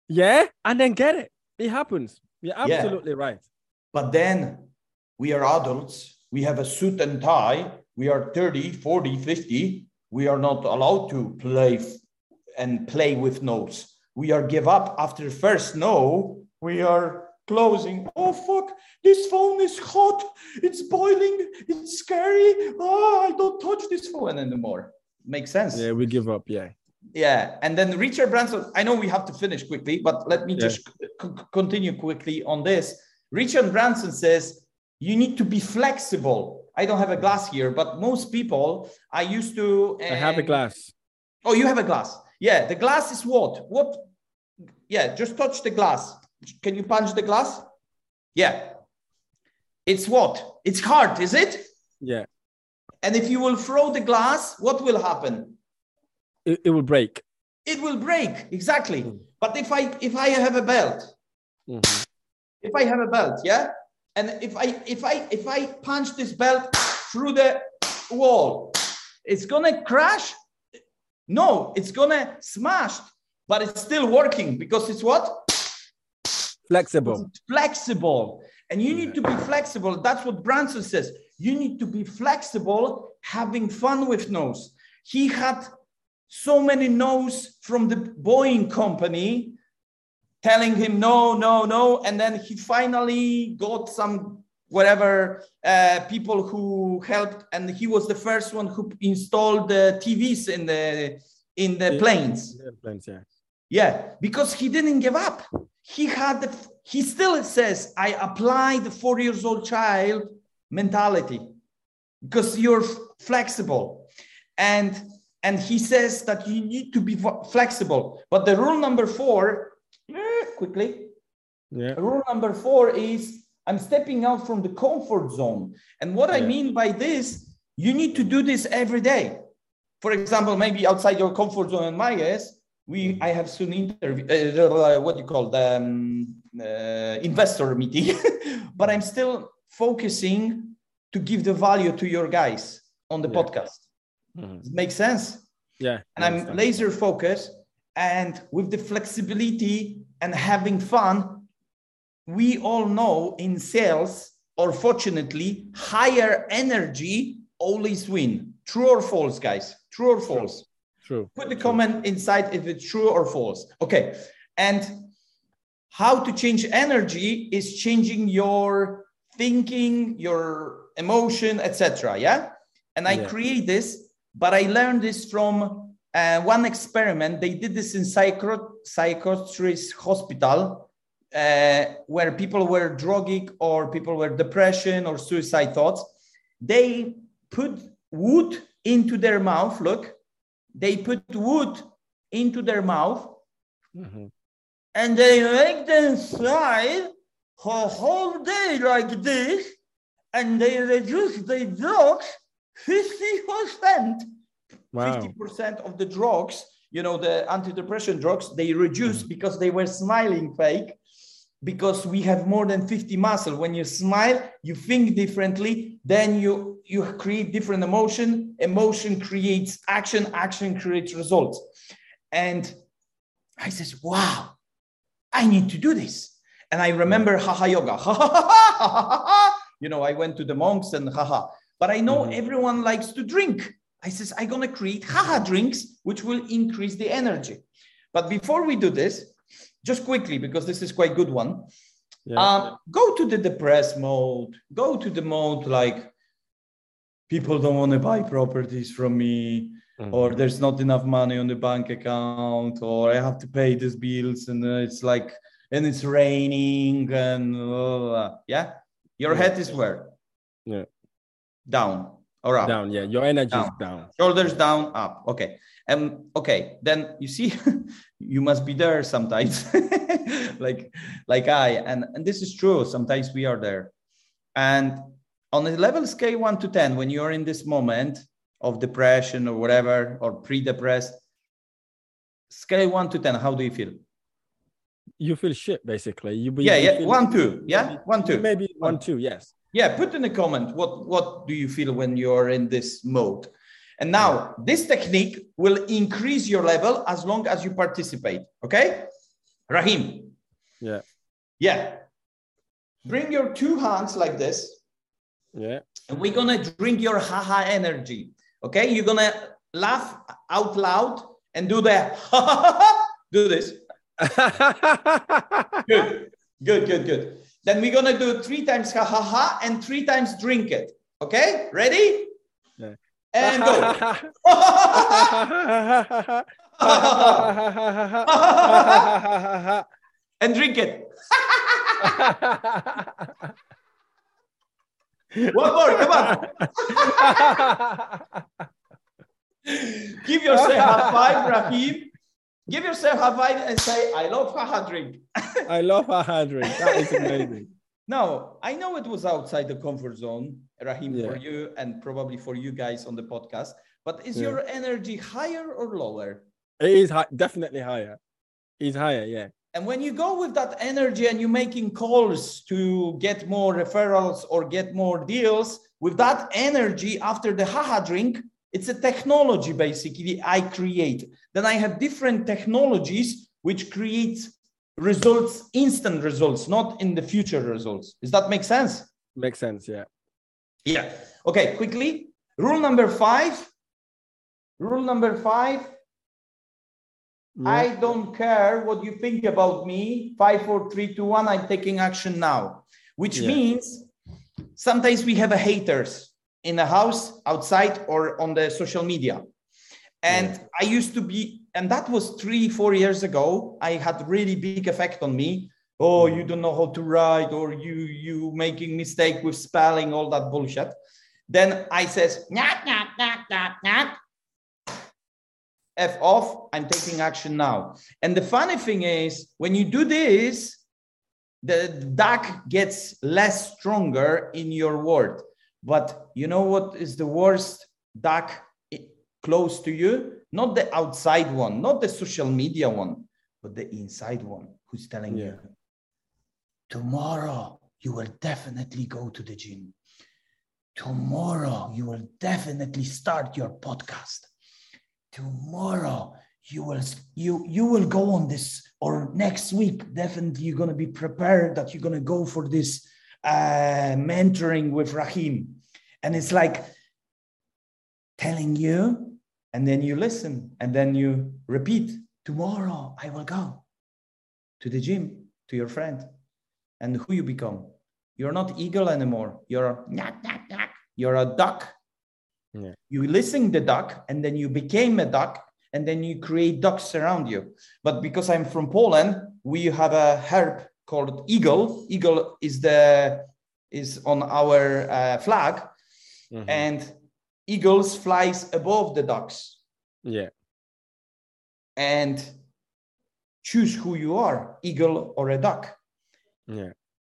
yeah, and then get it. It happens. You're absolutely right. But then we are adults. We have a suit and tie. We are 30, 40, 50. We are not allowed to play with no's. We are give up after first no. We are closing. Oh, fuck, this phone is hot. It's boiling. It's scary. Oh, I don't touch this phone anymore. Makes sense. Yeah, we give up. Yeah. Yeah. And then Richard Branson, I know we have to finish quickly, but let me just continue quickly on this. Richard Branson says, you need to be flexible. I don't have a glass here, but most people, I used to. I have a glass. Oh, you have a glass. Yeah. The glass is what? What? Yeah. Just touch the glass. Can you punch the glass? Yeah. It's what? It's hard, is it? Yeah. And if you will throw the glass, what will happen? It will break. It will break, exactly. But if I have a belt, if I have a belt, yeah? And if I punch this belt through the wall, it's gonna crash? No, it's gonna smash, but it's still working because it's what? Flexible. Flexible. And you need to be flexible. That's what Branson says. You need to be flexible, having fun with no's. He had so many no's from the Boeing company telling him no. And then he finally got some whatever people who helped. And he was the first one who installed the TVs in the planes. Yeah, because he didn't give up. He still says, I apply the 4 years old child mentality because you're flexible. And he says that you need to be flexible. But the rule number four, quickly. Yeah. Rule number four is I'm stepping out from the comfort zone. And what I mean by this, you need to do this every day. For example, maybe outside your comfort zone, in my guess, I have soon interview, investor meeting, but I'm still focusing to give the value to your guys on the podcast. Does it make sense? Yeah. And I'm laser focused, and with the flexibility and having fun, we all know in sales, or fortunately, higher energy always win. True or false, guys? True or false? True. Put the comment inside if it's true or false. Okay. And how to change energy is changing your thinking, your emotion, etc. Yeah. And I create this, but I learned this from one experiment. They did this in psychiatrist hospital where people were druggic or people were depression or suicide thoughts. They put wood into their mouth. Look. They put wood into their mouth and they make them slide for whole day like this, and they reduce the drugs 50%. Wow. 50% of the drugs, the antidepressant drugs, they reduce because they were smiling fake. because we have more than 50 muscles. When you smile, you think differently, then you create different emotion. Emotion creates action, action creates results. And I said, wow, I need to do this. And I remember haha yoga. You know, I went to the monks and haha. But I know everyone likes to drink. I says, I'm going to create haha drinks, which will increase the energy. But before we do this, just quickly, because this is quite a good one, go to the depressed mode, go to the mode like people don't want to buy properties from me, or there's not enough money on the bank account, or I have to pay these bills, and it's like, and it's raining, and yeah, your head is where? Yeah. Down or up? Down, yeah. Your energy is down. Shoulders down, up. Okay. Okay. Then you see, you must be there sometimes, like I. And this is true. Sometimes we are there. And on a level scale 1 to 10, when you're in this moment of depression or whatever, or pre-depressed, scale 1 to 10, how do you feel? You feel shit, basically. You feel 1, 2. Yeah, maybe, 1, 2. Maybe 1, 2. Yes. Yeah, put in a comment, what do you feel when you're in this mode? And now, this technique will increase your level as long as you participate, okay? Rahim. Yeah. Yeah. Bring your two hands like this. Yeah. And we're going to drink your haha energy, okay? You're going to laugh out loud and do the ha-ha-ha-ha. Do this. Good. Good, good, good. Then we're going to do 3 times ha ha ha and 3 times drink it. Okay? Ready? Yeah. And go. And drink it. One more. Come on. Give yourself a 5, Rahim. Give yourself a vibe and say, I love haha drink. I love haha drink. That is amazing. Now, I know it was outside the comfort zone, Rahim, for you and probably for you guys on the podcast, but is your energy higher or lower? It is definitely higher. It's higher, yeah. And when you go with that energy and you're making calls to get more referrals or get more deals, with that energy after the haha drink, it's a technology, basically, I create. Then I have different technologies which create results, instant results, not in the future results. Does that make sense? Makes sense, yeah. Yeah. Okay, quickly. Rule number 5. Rule number 5. Yeah. I don't care what you think about me. 5, 4, 3, 2, 1. I'm taking action now. Which means sometimes we have haters. In the house, outside, or on the social media. And I used to be, and that was 3-4 years ago, I had really big effect on me. Oh, you don't know how to write, or you making mistake with spelling, all that bullshit. Then I says, nah. F off, I'm taking action now. And the funny thing is, when you do this, the duck gets less stronger in your word. But you know what is the worst duck close to you? Not the outside one, not the social media one, but the inside one who's telling you, tomorrow you will definitely go to the gym. Tomorrow you will definitely start your podcast. Tomorrow you will go on this, or next week, definitely you're going to be prepared that you're going to go for this mentoring with Rahim. And it's like telling you, and then you listen, and then you repeat, tomorrow I will go to the gym, to your friend. And who you become? You're not eagle anymore. You're you're a duck. You listen the duck, and then you became a duck, and then you create ducks around you. But because I'm from Poland, we have a herb called eagle. Eagle is on our flag, and eagles flies above the ducks. Yeah. And choose who you are, eagle or a duck. Yeah.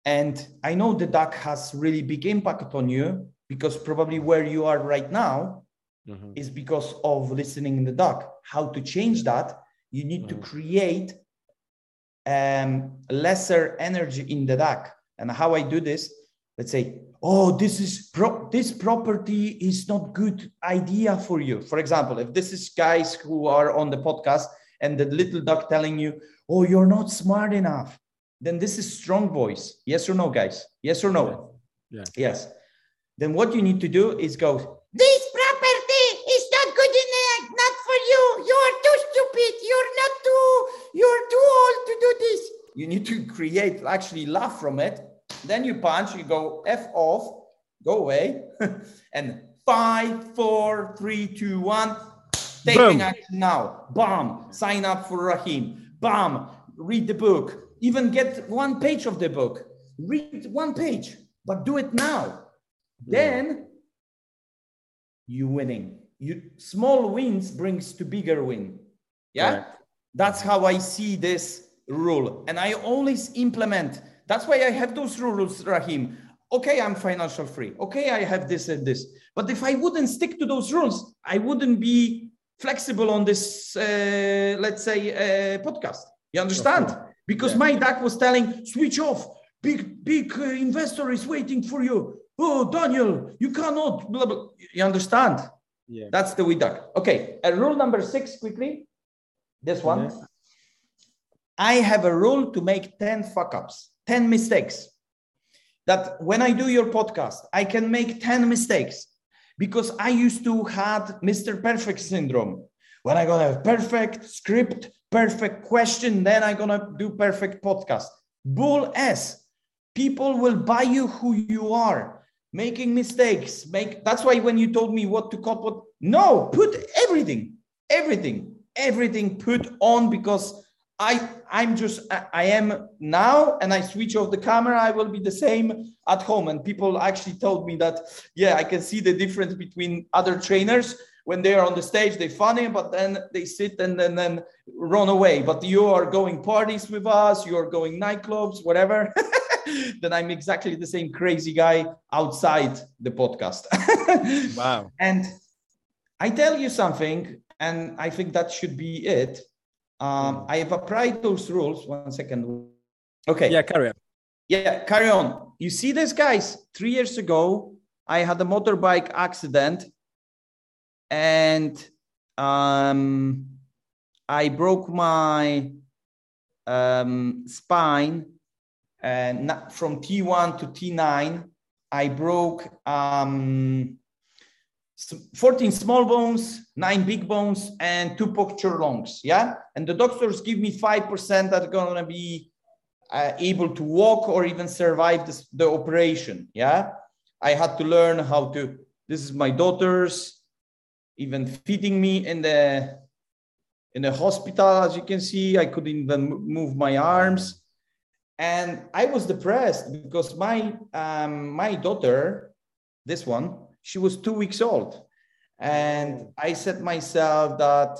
And I know the duck has really big impact on you, because probably where you are right now is because of listening the duck. How to change that? You need to create lesser energy in the DAC. And how I do this, let's say, oh, this is this property is not good idea for you. For example, if this is guys who are on the podcast and the little dog telling you, oh, you're not smart enough, then this is strong voice. Yes or no, guys? Yes or no? Yeah. Yes. Then what you need to do is go, this property is not good enough, not for you. You're too stupid. You're too old to do this. You need to create, actually laugh from it. Then you punch, you go F off, go away. And 5, 4, 3, 2, 1, taking action now. Bam, sign up for Rahim. Bam, read the book. Even get one page of the book. Read one page, but do it now. Then you're winning. Small wins brings to bigger win. Yeah? Right. That's how I see this rule. And I always implement. That's why I have those rules, Rahim. Okay, I'm financial free. Okay, I have this and this. But if I wouldn't stick to those rules, I wouldn't be flexible on this, let's say, podcast. You understand? Because my DAC was telling, switch off. Big investor is waiting for you. Oh, Daniel, you cannot, blah, blah. You understand? Yeah. That's the way DAC. Okay, rule number 6 quickly. This one. Yeah. I have a rule to make 10 fuck-ups. 10 mistakes. That when I do your podcast, I can make 10 mistakes because I used to have Mr. Perfect syndrome. When I gonna have perfect script, perfect question, then I gonna do perfect podcast. Bull ass. People will buy you who you are. Making mistakes. That's why when you told me what to copy, no, put everything put on, because I am now, and I switch off the camera. I will be the same at home. And people actually told me that, yeah, I can see the difference between other trainers. When they are on the stage, they're funny, but then they sit and then run away. But you are going parties with us. You are going nightclubs, whatever. Then I'm exactly the same crazy guy outside the podcast. Wow. And I tell you something, and I think that should be it. I have applied those rules. 1 second. Okay. Yeah, carry on. Yeah, carry on. You see this, guys? 3 years ago, I had a motorbike accident and I broke my spine, and from T1 to T9, I broke 14 small bones, 9 big bones, and 2 punctured lungs. Yeah. And the doctors give me 5% that are going to be able to walk or even survive the operation. Yeah. I had to learn how to, this is my daughter's even feeding me in the hospital. As you can see, I couldn't even move my arms. And I was depressed because my daughter, this one, she was 2 weeks old. And I said myself that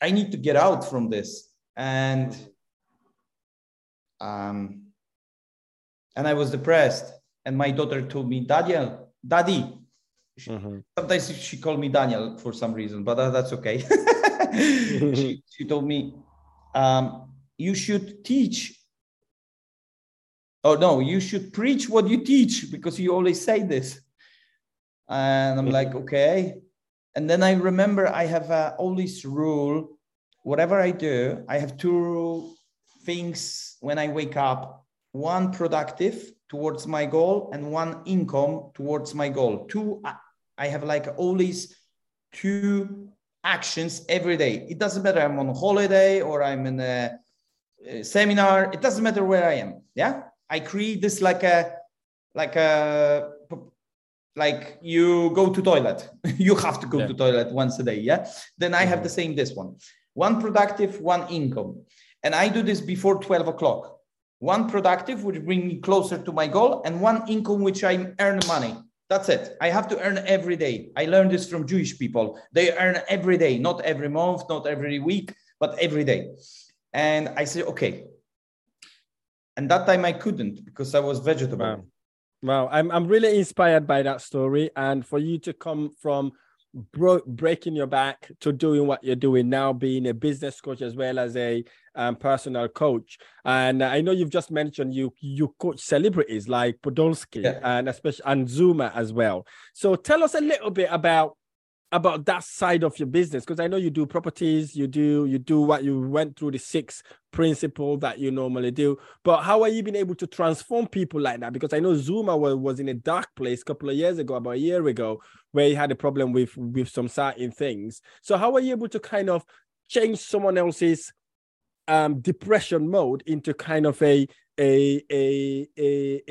I need to get out from this. And I was depressed. And my daughter told me, Daniel, Daddy. Sometimes she called me Daniel for some reason, but that's okay. She told me, you should teach. Oh, no, you should preach what you teach, because you always say this. And I'm like, okay. And then I remember I have always rule. Whatever I do, I have 2 things when I wake up. 1 productive towards my goal and 1 income towards my goal. 2, I have like always 2 actions every day. It doesn't matter I'm on holiday or I'm in a seminar. It doesn't matter where I am. Yeah. I create this like you go to toilet. You have to go to toilet once a day, yeah? Then I have the same this one. 1 productive, 1 income. And I do this before 12 o'clock. 1 productive, which bring me closer to my goal, and 1 income, which I earn money. That's it. I have to earn every day. I learned this from Jewish people. They earn every day, not every month, not every week, but every day. And I say, okay. And that time I couldn't because I was vegetable. Wow. I'm really inspired by that story. And for you to come from breaking your back to doing what you're doing now, being a business coach as well as a personal coach. And I know you've just mentioned you coach celebrities like Podolski, yeah, and especially and Zuma as well. So tell us a little bit about that side of your business, because I know you do properties, you do what you went through, the 6 principle that you normally do, but how are you been able to transform people like that? Because I know Zuma was in a dark place a couple of years ago, about a year ago, where he had a problem with some certain things. So how are you able to kind of change someone else's depression mode into kind of a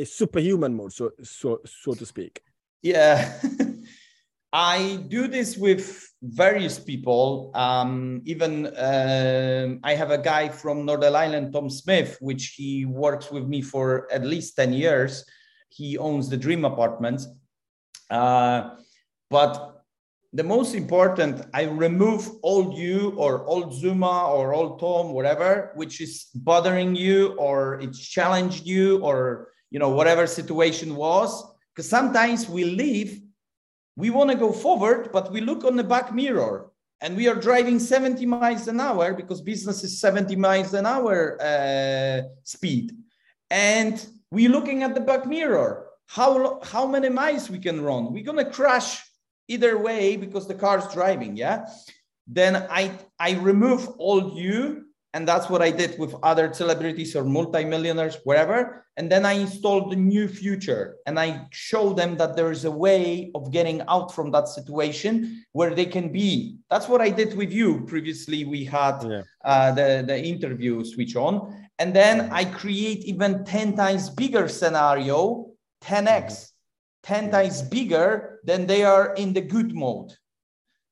superhuman mode, so to speak? Yeah. I do this with various people. I have a guy from Northern Ireland, Tom Smith, which he works with me for at least 10 years. He owns the Dream Apartments. But the most important, I remove all you or all Zuma or all Tom, whatever, which is bothering you or it's challenged you or, whatever situation was. Because sometimes we leave. We want to go forward, but we look on the back mirror and we are driving 70 miles an hour because business is 70 miles an hour speed. And we're looking at the back mirror, how many miles we can run. We're going to crash either way because the car's driving, yeah? Then I remove all you, and that's what I did with other celebrities or multimillionaires, wherever. And then I installed the new future and I show them that there is a way of getting out from that situation where they can be. That's what I did with you. Previously, we had the interview switch on. And then I create even 10 times bigger scenario, 10x, 10 times bigger than they are in the good mode.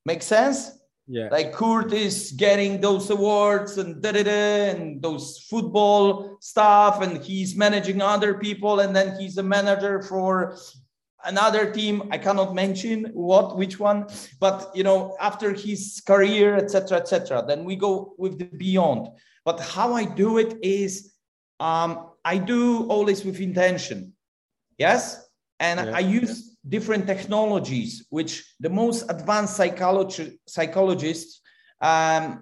Make sense? Yeah. Like Kurt is getting those awards and and those football stuff, and he's managing other people, and then he's a manager for another team. I cannot mention which one, but after his career, etc. Then we go with the beyond. But how I do it is I do always with intention. Yes. And I use different technologies, which the most advanced psychologists,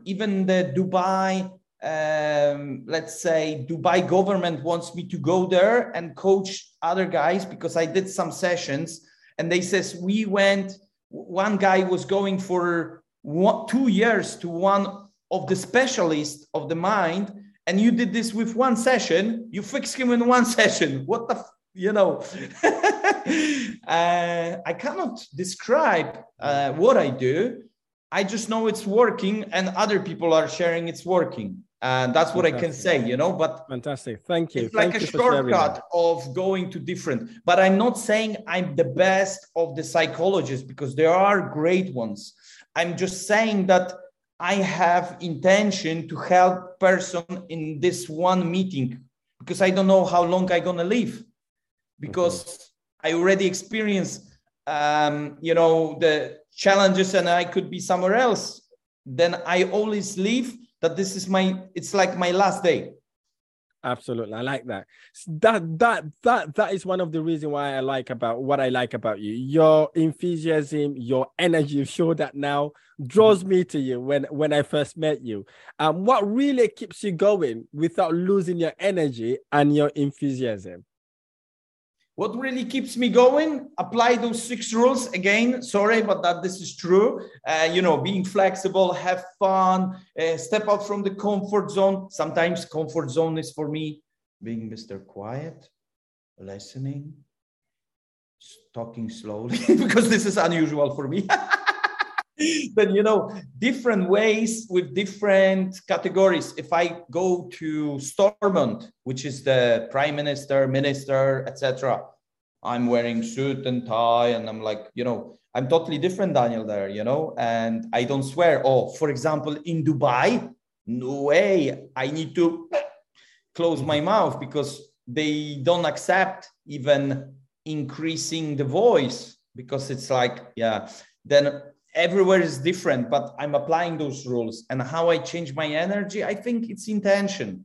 even the Dubai, Dubai government wants me to go there and coach other guys because I did some sessions and they says one guy was going for 2 years to one of the specialists of the mind, and you did this with one session, you fix him in one session. What the I cannot describe what I do. I just know it's working and other people are sharing it's working. That's what I can say, but fantastic. Thank you. It's like a shortcut of going to different, but I'm not saying I'm the best of the psychologists because there are great ones. I'm just saying that I have intention to help person in this one meeting because I don't know how long I'm going to live. Because I already experienced, the challenges and I could be somewhere else. Then I always leave that this is it's like my last day. Absolutely. I like that. That is one of the reasons why I like about what I like about you. Your enthusiasm, your energy, you show that now, draws me to you when I first met you. And what really keeps you going without losing your energy and your enthusiasm? What really keeps me going? Apply those 6 rules again. Sorry, but this is true. Being flexible, have fun, step out from the comfort zone. Sometimes comfort zone is for me being Mr. Quiet, listening, talking slowly, because this is unusual for me. But different ways with different categories. If I go to Stormont, which is the prime minister, etc., I'm wearing suit and tie, and I'm like, I'm totally different, Daniel, there, and I don't swear. Oh, for example, in Dubai, no way. I need to close my mouth because they don't accept even increasing the voice because it's like, then everywhere is different, but I'm applying those rules. And how I change my energy, I think it's intention.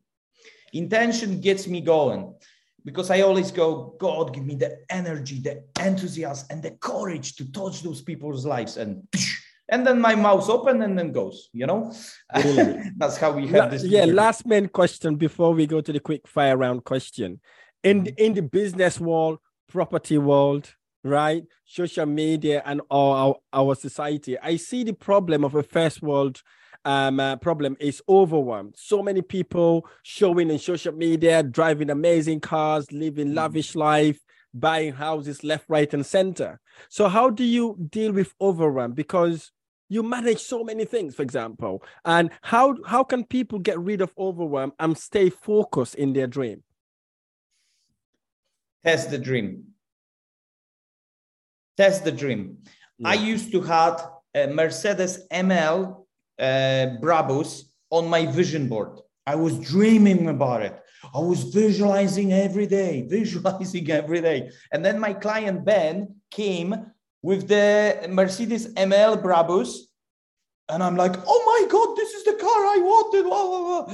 Intention gets me going because I always go, God, give me the energy, the enthusiasm, and the courage to touch those people's lives. And psh, and then my mouth open and then goes, you know. Really? That's how we have this. Yeah. Last main question before we go to the quick fire round question. In the business world, property world, right, social media and our society, I see the problem of a first world problem is overwhelmed. So many people showing in social media, driving amazing cars, living lavish life, buying houses left, right, and center. So how do you deal with overwhelm? Because you manage so many things, for example. And how can people get rid of overwhelm and stay focused in their dream? Test the dream. Test the dream. Yeah. I used to have a Mercedes ML Brabus on my vision board. I was dreaming about it. I was visualizing every day. And then my client, Ben, came with the Mercedes ML Brabus. And I'm like, oh my God, this is the car I wanted. Blah, blah, blah.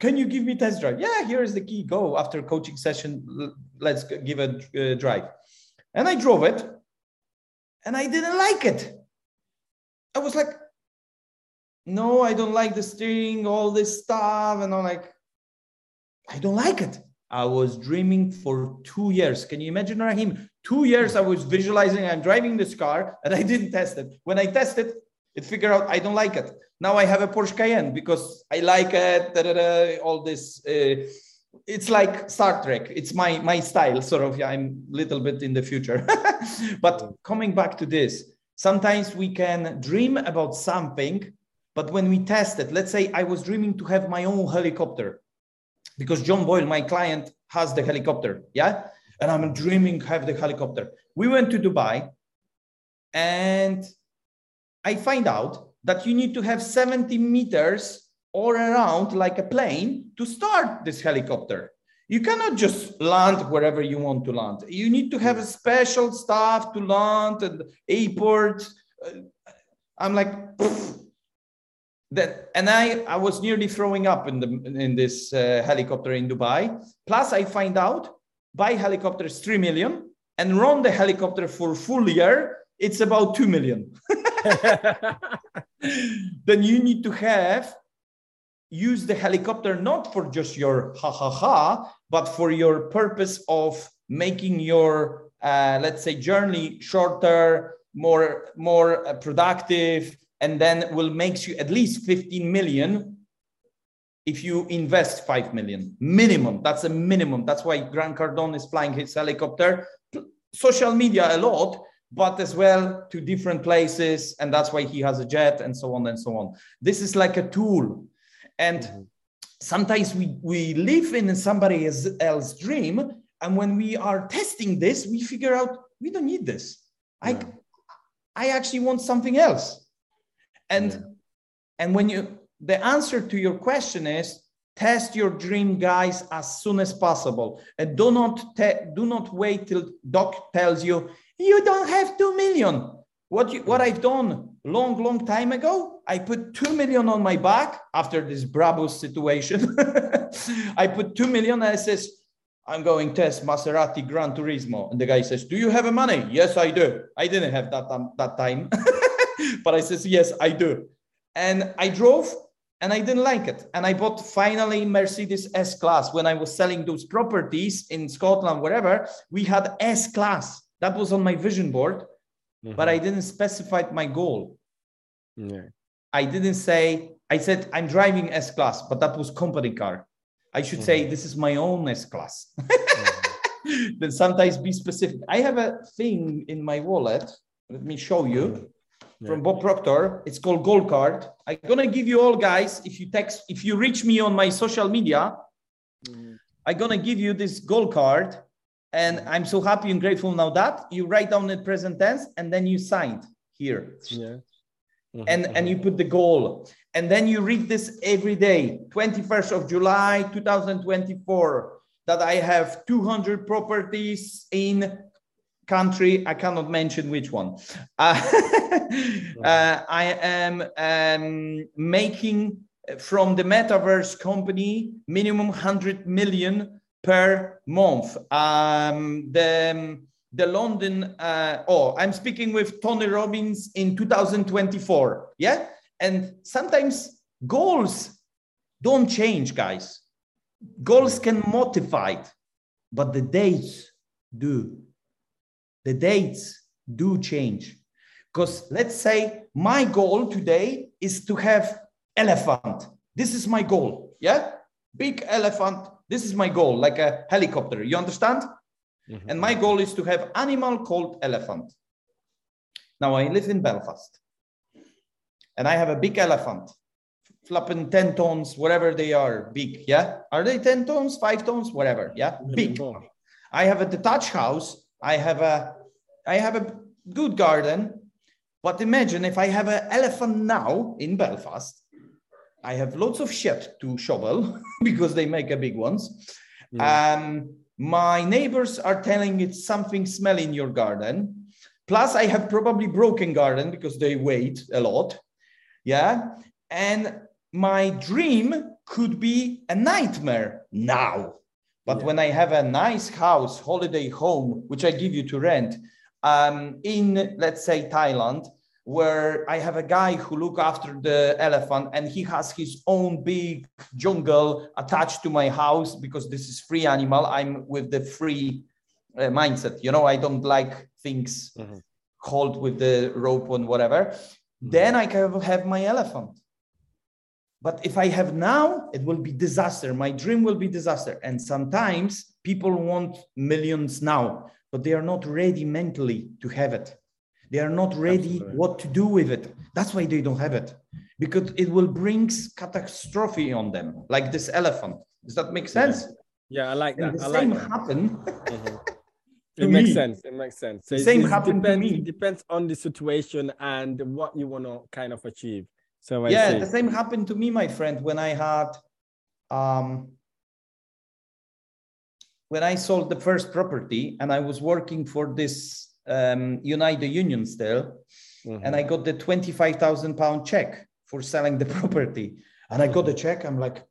Can you give me test drive? Yeah, here is the key. Go after coaching session. Let's give a drive. And I drove it. And I didn't like it. I was like, no, I don't like the steering, all this stuff. And I'm like, I don't like it. I was dreaming for 2 years. Can you imagine, Rahim? 2 years I was visualizing I'm driving this car and I didn't test it. When I test it, it figured out I don't like it. Now I have a Porsche Cayenne because I like it, all this. It's like Star Trek. It's my style, sort of. I'm a little bit in the future. But coming back to this, sometimes we can dream about something, but when we test it, let's say I was dreaming to have my own helicopter because John Boyle, my client, has the helicopter. Yeah. And I'm dreaming to have the helicopter. We went to Dubai and I find out that you need to have 70 meters or around like a plane to start this helicopter. You cannot just land wherever you want to land. You need to have a special stuff to land at the airport. I'm like, that, and I was nearly throwing up in this helicopter in Dubai. Plus I find out buy helicopters 3 million and run the helicopter for full year, it's about 2 million. Then you need to have use the helicopter not for just your ha-ha-ha, but for your purpose of making your, let's say, journey shorter, more productive, and then will make you at least 15 million if you invest 5 million. Minimum, that's a minimum. That's why Grant Cardone is flying his helicopter. Social media a lot, but as well to different places, and that's why he has a jet and so on and so on. This is like a tool. And sometimes we live in somebody else's dream. And when we are testing this, we figure out we don't need this. Yeah. I actually want something else. And when the answer to your question is test your dream, guys, as soon as possible. And do not wait till doc tells you, you don't have 2 million. What I've done long time ago, I put 2 million on my back after this Brabus situation. I put 2 million and I says, I'm going test Maserati Gran Turismo. And the guy says, do you have a money? Yes, I do. I didn't have that time. But I says, yes, I do. And I drove and I didn't like it. And I bought finally Mercedes S-Class. When I was selling those properties in Scotland, wherever, we had S-Class. That was on my vision board. Mm-hmm. But I didn't specify my goal. Yeah. I said, I'm driving S-Class, but that was company car. I should say, this is my own S-Class. Mm-hmm. Then sometimes be specific. I have a thing in my wallet. Let me show you. Yeah. From Bob Proctor. It's called Gold Card. I'm going to give you all, guys, if you reach me on my social media, I'm going to give you this Gold Card. And I'm so happy and grateful now that you write down the present tense and then you signed here. Yeah. Mm-hmm. And you put the goal. And then you read this every day, 21st of July, 2024, that I have 200 properties in country. I cannot mention which one. I am making from the Metaverse company minimum 100 million per month. The the London, I'm speaking with Tony Robbins in 2024, yeah? And sometimes goals don't change, guys. Goals can modify, but the dates do. The dates do change. Because let's say my goal today is to have elephant. This is my goal, yeah? Big elephant, this is my goal, like a helicopter, you understand? Mm-hmm. And my goal is to have animal called elephant. Now I live in Belfast and I have a big elephant, flapping 10 tons, whatever they are, big, yeah? Are they 10 tons, 5 tons, whatever, yeah? Big. I have a detached house, I have a good garden, but imagine if I have an elephant now in Belfast, I have lots of shit to shovel because they make a big ones. Yeah. My neighbors are telling it's something smelly in your garden. Plus I have probably broken garden because they weigh a lot. Yeah. And my dream could be a nightmare now. But yeah, when I have a nice house, holiday home, which I give you to rent in, let's say, Thailand, where I have a guy who looks after the elephant and he has his own big jungle attached to my house because this is free animal. I'm with the free mindset. You know, I don't like things hold with the rope and whatever. Mm-hmm. Then I can have my elephant. But if I have now, it will be disaster. My dream will be disaster. And sometimes people want millions now, but they are not ready mentally to have it. They are not ready what to do with it. That's why they don't have it, because it will bring catastrophe on them, like this elephant. Does that make sense? Yeah, I like that. And the same happened. Mm-hmm. It makes sense. It makes sense. So same happened to me. It depends on the situation and what you want to kind of achieve. So yeah, the same happened to me, my friend, when I had, when I sold the first property and I was working for this Unite the Union still, and I got the £25,000 check for selling the property. And I got the check, I'm like,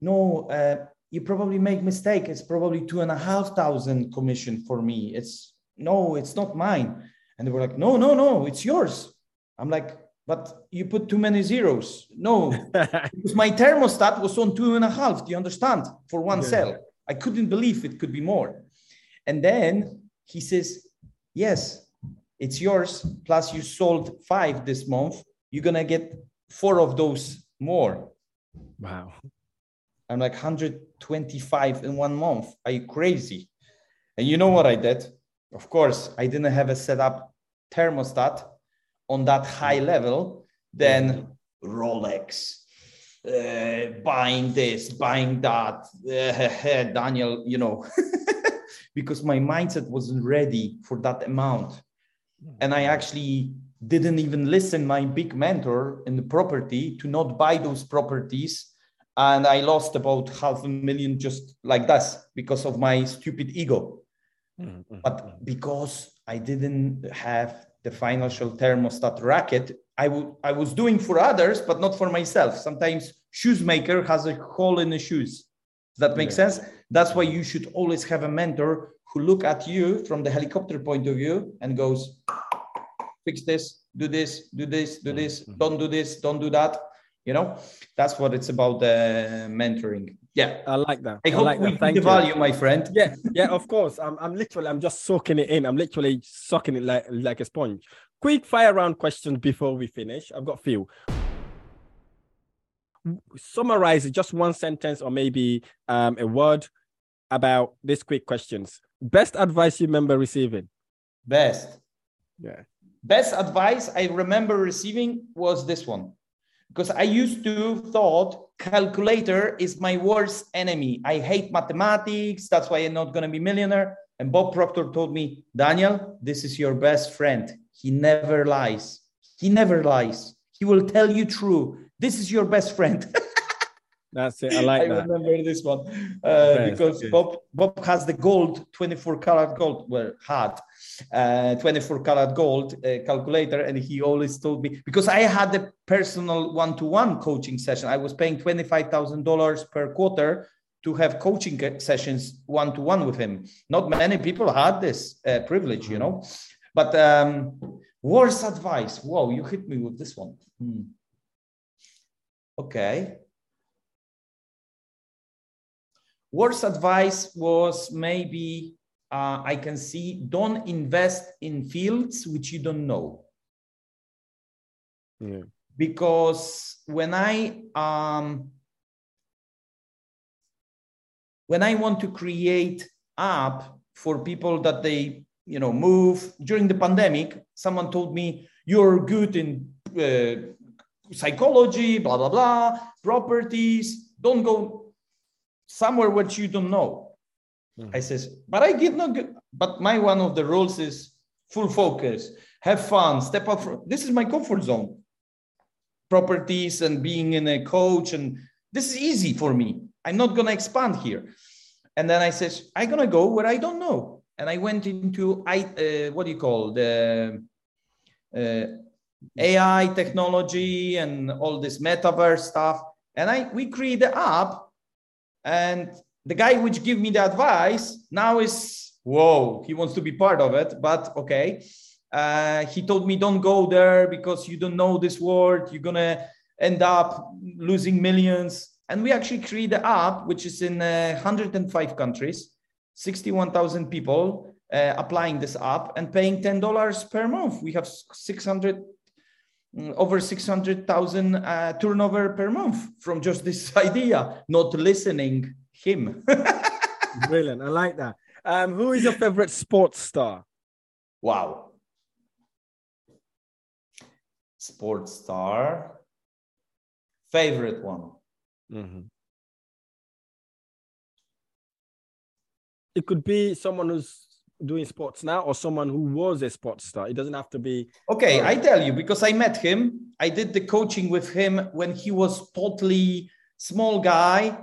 no, you probably make mistake. It's probably 2,500 commission for me. It's not mine. And they were like, no, it's yours. I'm like, but you put too many zeros. No, because my thermostat was on 2,500, do you understand? For one sale. I couldn't believe it could be more. And then he says, yes, it's yours. Plus you sold 5 this month. You're going to get 4 of those more. Wow. I'm like 125 in 1 month. Are you crazy? And you know what I did? Of course, I didn't have a setup thermostat on that high level. Then Rolex, buying this, buying that, Daniel, you know. Because my mindset wasn't ready for that amount. And I actually didn't even listen my big mentor in the property to not buy those properties. And I lost about $500,000 just like that because of my stupid ego. Mm-hmm. But because I didn't have the financial thermostat racket, I was doing for others, but not for myself. Sometimes shoemaker has a hole in the shoes. Does that make sense? That's why you should always have a mentor who look at you from the helicopter point of view and goes, fix this, do this, do this, do this, don't do this, don't do that. You know, that's what it's about, mentoring. Yeah, I like that. I hope like we see the value, my friend. Yeah, yeah, of course. I'm just soaking it in. I'm literally soaking it like a sponge. Quick fire round questions before we finish. I've got a few. Summarize just one sentence or maybe a word about these quick questions. Best advice you remember receiving? Best advice I remember receiving was this one, because I used to thought calculator is my worst enemy. I hate mathematics. That's why I'm not going to be millionaire. And Bob Proctor told me, Daniel, this is your best friend. He never lies. He never lies. He will tell you true. This is your best friend. That's it. I like that. I remember this one because Bob has the gold, 24-karat gold, 24-karat gold calculator. And he always told me, because I had a personal one-to-one coaching session. I was paying $25,000 per quarter to have coaching sessions one-to-one with him. Not many people had this privilege, you know. But worst advice. Whoa, you hit me with this one. Okay. Worst advice was maybe, I can see, don't invest in fields which you don't know. Yeah. Because when I want to create app for people that they, you know, move during the pandemic, someone told me, you're good in psychology, blah, blah, blah, properties, don't go somewhere what you don't know. I says, but I did not, but my one of the rules is full focus, have fun, step up. This is my comfort zone. Properties and being in a coach, and this is easy for me. I'm not going to expand here. And then I said, I'm going to go where I don't know. And I went into, what do you call, the AI technology and all this metaverse stuff. And we create the app. And the guy which gave me the advice now is, whoa, he wants to be part of it. But okay. He told me, don't go there because you don't know this world. You're going to end up losing millions. And we actually create the app, which is in 105 countries, 61,000 people applying this app and paying $10 per month. We have over 600,000 turnover per month from just this idea, not listening him. Brilliant. I like that. Who is your favorite sports star? Wow. Sports star. Favorite one. It could be someone who's doing sports now or someone who was a sports star. It doesn't have to be. Okay, I tell you, because I met him. I did the coaching with him when he was totally small guy,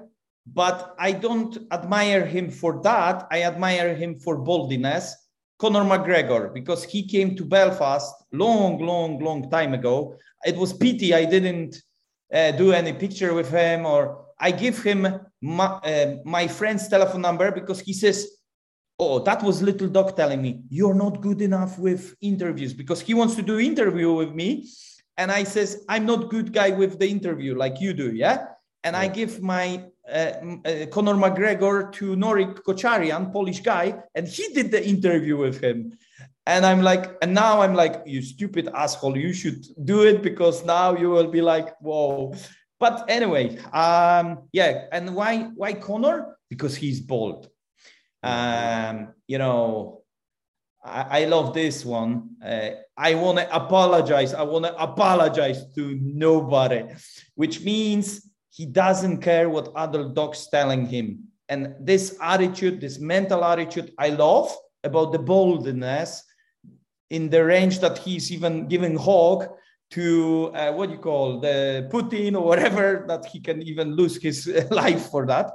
but I don't admire him for that. I admire him for boldness. Conor McGregor, because he came to Belfast long time ago. It was pity I didn't do any picture with him, or I give him my friend's telephone number because he says, oh, that was little dog telling me you're not good enough with interviews, because he wants to do interview with me. And I says, I'm not good guy with the interview like you do. Yeah. And I give my Conor McGregor to Norik Kocharian, Polish guy. And he did the interview with him. And now I'm like, you stupid asshole, you should do it because now you will be like, whoa. But anyway, yeah. And why Conor? Because he's bold. You know, I love this one. I want to apologize to nobody, which means he doesn't care what other dogs telling him. And this attitude, this mental attitude, I love about the boldness in the range that he's even giving hog to, the Putin or whatever, that he can even lose his life for that.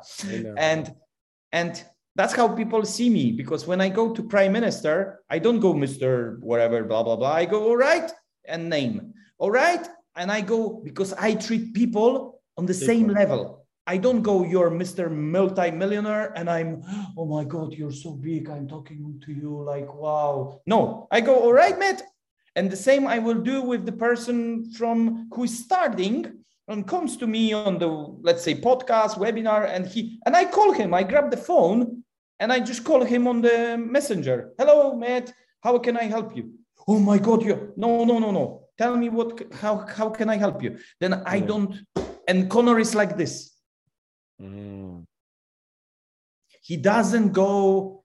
And that's how people see me, because when I go to prime minister, I don't go Mr. whatever, blah, blah, blah. I go, all right, and name. All right. And I go, because I treat people on the same level. I don't go, you're Mr. Multi-Millionaire, and I'm, oh my God, you're so big. I'm talking to you like, wow. No, I go, all right, mate. And the same I will do with the person from who's starting and comes to me on the, let's say, podcast, webinar, and I call him, I grab the phone and I just call him on the messenger. Hello, mate, how can I help you? Oh my God, no. Tell me how can I help you? Then I don't, and Conor is like this. He doesn't go,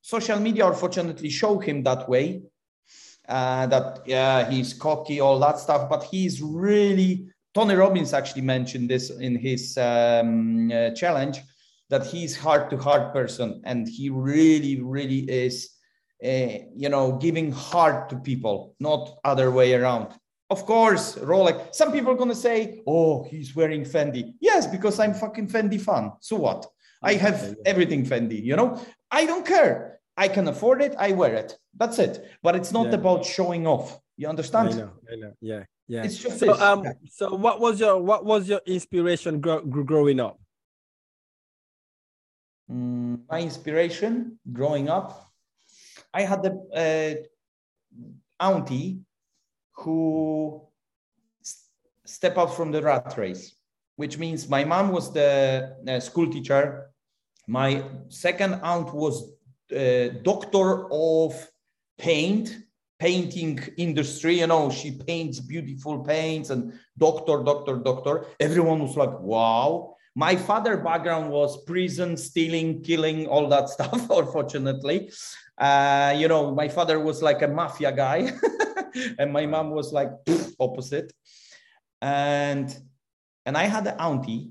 social media unfortunately show him that way, he's cocky, all that stuff, but he's really, Tony Robbins actually mentioned this in his challenge, that he's heart-to-heart person, and he really, really is, giving heart to people, not other way around. Of course, Rolex. Some people are going to say, oh, he's wearing Fendi. Yes, because I'm fucking Fendi fan. So what? I have everything Fendi, you know? I don't care. I can afford it. I wear it. That's it. But it's not about showing off. You understand? I know. Yeah. It's just so what was your inspiration growing up? My inspiration growing up, I had an auntie who stepped out from the rat race, which means my mom was the school teacher. My second aunt was doctor of painting industry. You know, she paints beautiful paints and doctor. Everyone was like, wow. My father's background was prison, stealing, killing, all that stuff, unfortunately. You know, my father was like a mafia guy and my mom was like opposite. And I had an auntie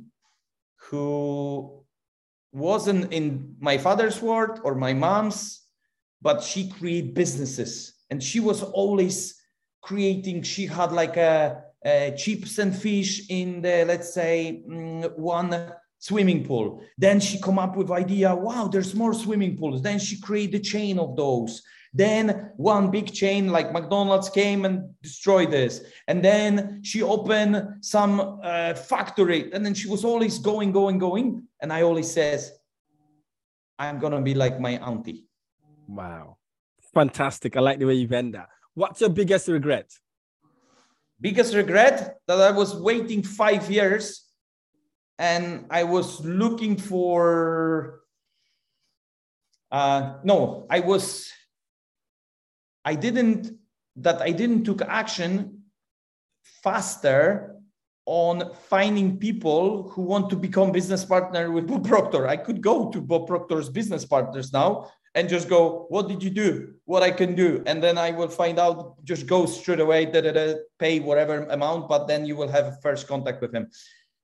who wasn't in my father's world or my mom's, but she created businesses. And she was always creating, she had like a chips and fish in the, let's say, one swimming pool. Then she come up with idea, wow, there's more swimming pools. Then she created a chain of those. Then one big chain like McDonald's came and destroyed this. And then she opened some factory. And then she was always going. And I always says, I'm going to be like my auntie. Wow. Fantastic. I like the way you end that. What's your biggest regret? Biggest regret that I was waiting 5 years and I was looking for, I didn't took action faster on finding people who want to become business partner with Bob Proctor. I could go to Bob Proctor's business partners now and just go, what did you do? What I can do? And then I will find out, just go straight away, pay whatever amount, but then you will have a first contact with him.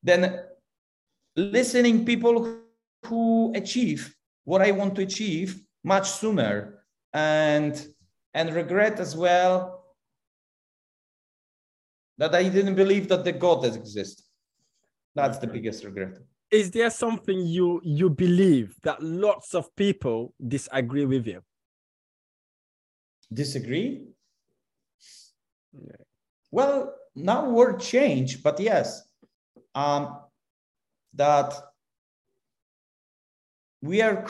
Then listening people who achieve what I want to achieve much sooner. And regret as well that I didn't believe that the God does exist. That's the biggest regret. Is there something you believe that lots of people disagree with you? Disagree? Yeah. Well, now word change, but yes. That we are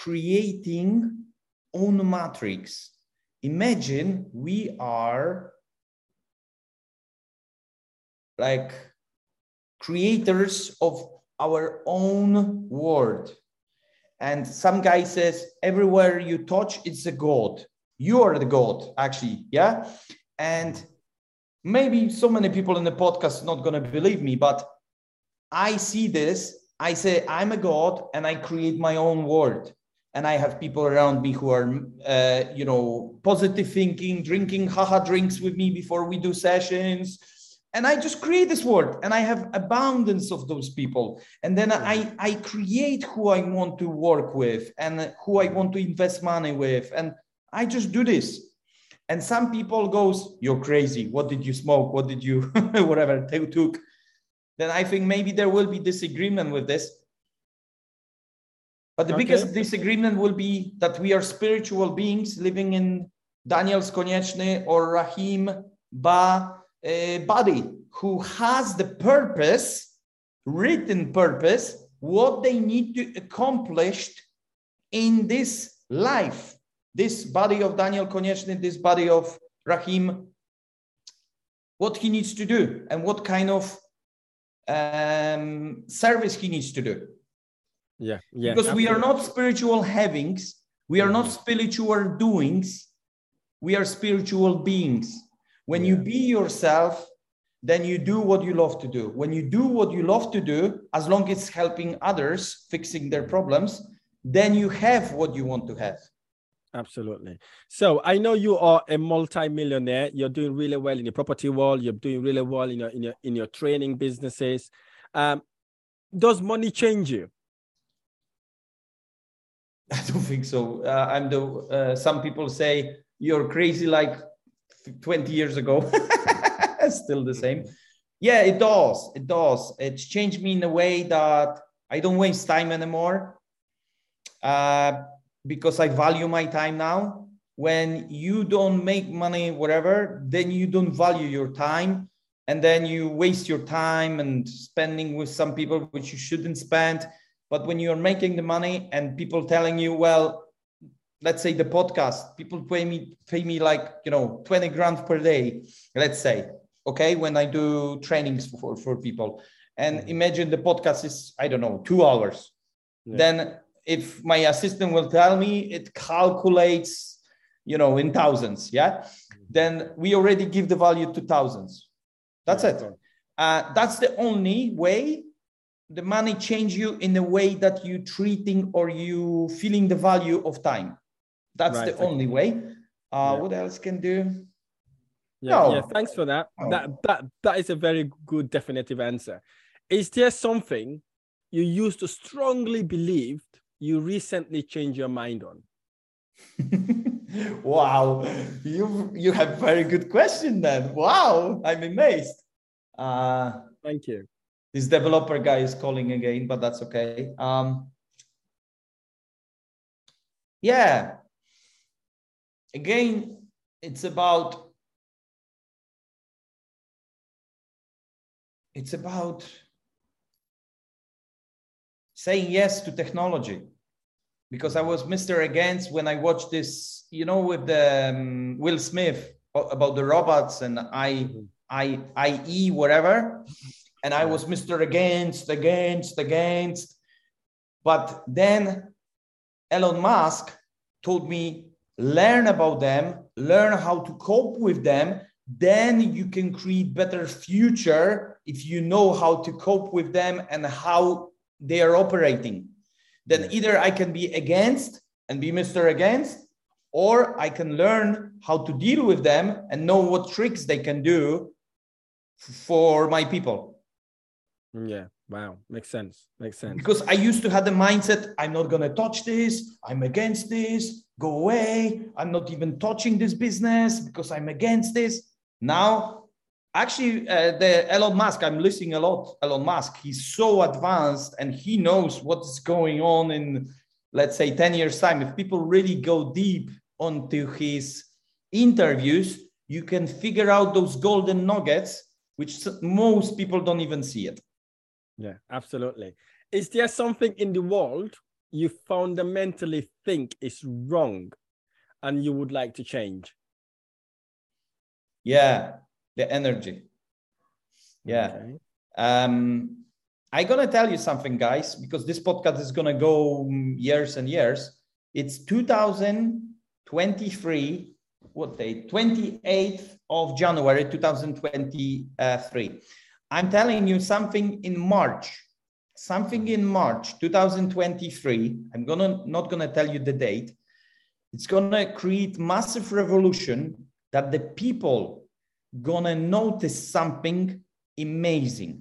creating own matrix. Imagine we are like creators of our own world. And some guy says, everywhere you touch, it's a God. You are the God, actually, yeah? And maybe so many people in the podcast are not going to believe me, but I see this. I say, I'm a God, and I create my own world. And I have people around me who are, positive thinking, drinking haha drinks with me before we do sessions. And I just create this world and I have abundance of those people. And then I create who I want to work with and who I want to invest money with. And I just do this. And some people goes, you're crazy. What did you smoke? What did you, whatever they took? Then I think maybe there will be disagreement with this. But the biggest disagreement will be that we are spiritual beings living in Daniel Konieczny or Rahim Bah. Body who has the purpose, written purpose, what they need to accomplish in this life. This body of Daniel Konieczny, this body of Rahim, what he needs to do and what kind of service he needs to do. Yeah. Because absolutely. We are not spiritual havings. We are not spiritual doings. We are spiritual beings. When you be yourself, then you do what you love to do. When you do what you love to do, as long as it's helping others, fixing their problems, then you have what you want to have. Absolutely. So I know you are a multi-millionaire. You're doing really well in your property world. You're doing really well in your training businesses. Does money change you? I don't think so. Some people say you're crazy, like 20 years ago, still the same. Yeah, it does. It does. It's changed me in a way that I don't waste time anymore because I value my time now. When you don't make money, whatever, then you don't value your time. and then you waste your time and spending with some people which you shouldn't spend. But when you're making the money and people telling you, well, let's say the podcast, people pay me like, you know, 20 grand per day, let's say, okay, when I do trainings for people. And imagine the podcast is, I don't know, 2 hours. Yeah. Then if my assistant will tell me, it calculates, you know, in thousands, yeah? Then we already give the value to thousands. That's it. That's the only way the money change you in the way that you treating or you feeling the value of time. That's right, the only way. What else can do? Yeah, no. Yeah, thanks for that. No. That is a very good definitive answer. Is there something you used to strongly believe you recently changed your mind on? Wow, you have very good question then. Wow, I'm amazed. Thank you. This developer guy is calling again, but that's okay. Yeah. Again, it's about saying yes to technology. Because I was Mr. Against when I watched this, you know, with the Will Smith about the robots and IE, whatever. And I was Mr. Against. But then Elon Musk told me, learn about them, learn how to cope with them. Then you can create better future if you know how to cope with them and how they are operating. Then either I can be against and be Mr. Against, or I can learn how to deal with them and know what tricks they can do for my people. Yeah. Wow. Makes sense. Because I used to have the mindset, I'm not going to touch this. I'm against this. Go away. I'm not even touching this business because I'm against this. Now, actually, the Elon Musk, I'm listening a lot. Elon Musk, he's so advanced and he knows what's going on in, let's say, 10 years' time. If people really go deep onto his interviews, you can figure out those golden nuggets, which most people don't even see it. Yeah, absolutely. Is there something in the world you fundamentally think is wrong and you would like to change? Yeah. The energy. Yeah. Okay. I'm going to tell you something, guys, because this podcast is going to go years and years. It's 2023, what day? 28th of January, 2023. I'm telling you something in March, 2023. I'm not going to tell you the date. It's going to create massive revolution that the people gonna notice something amazing.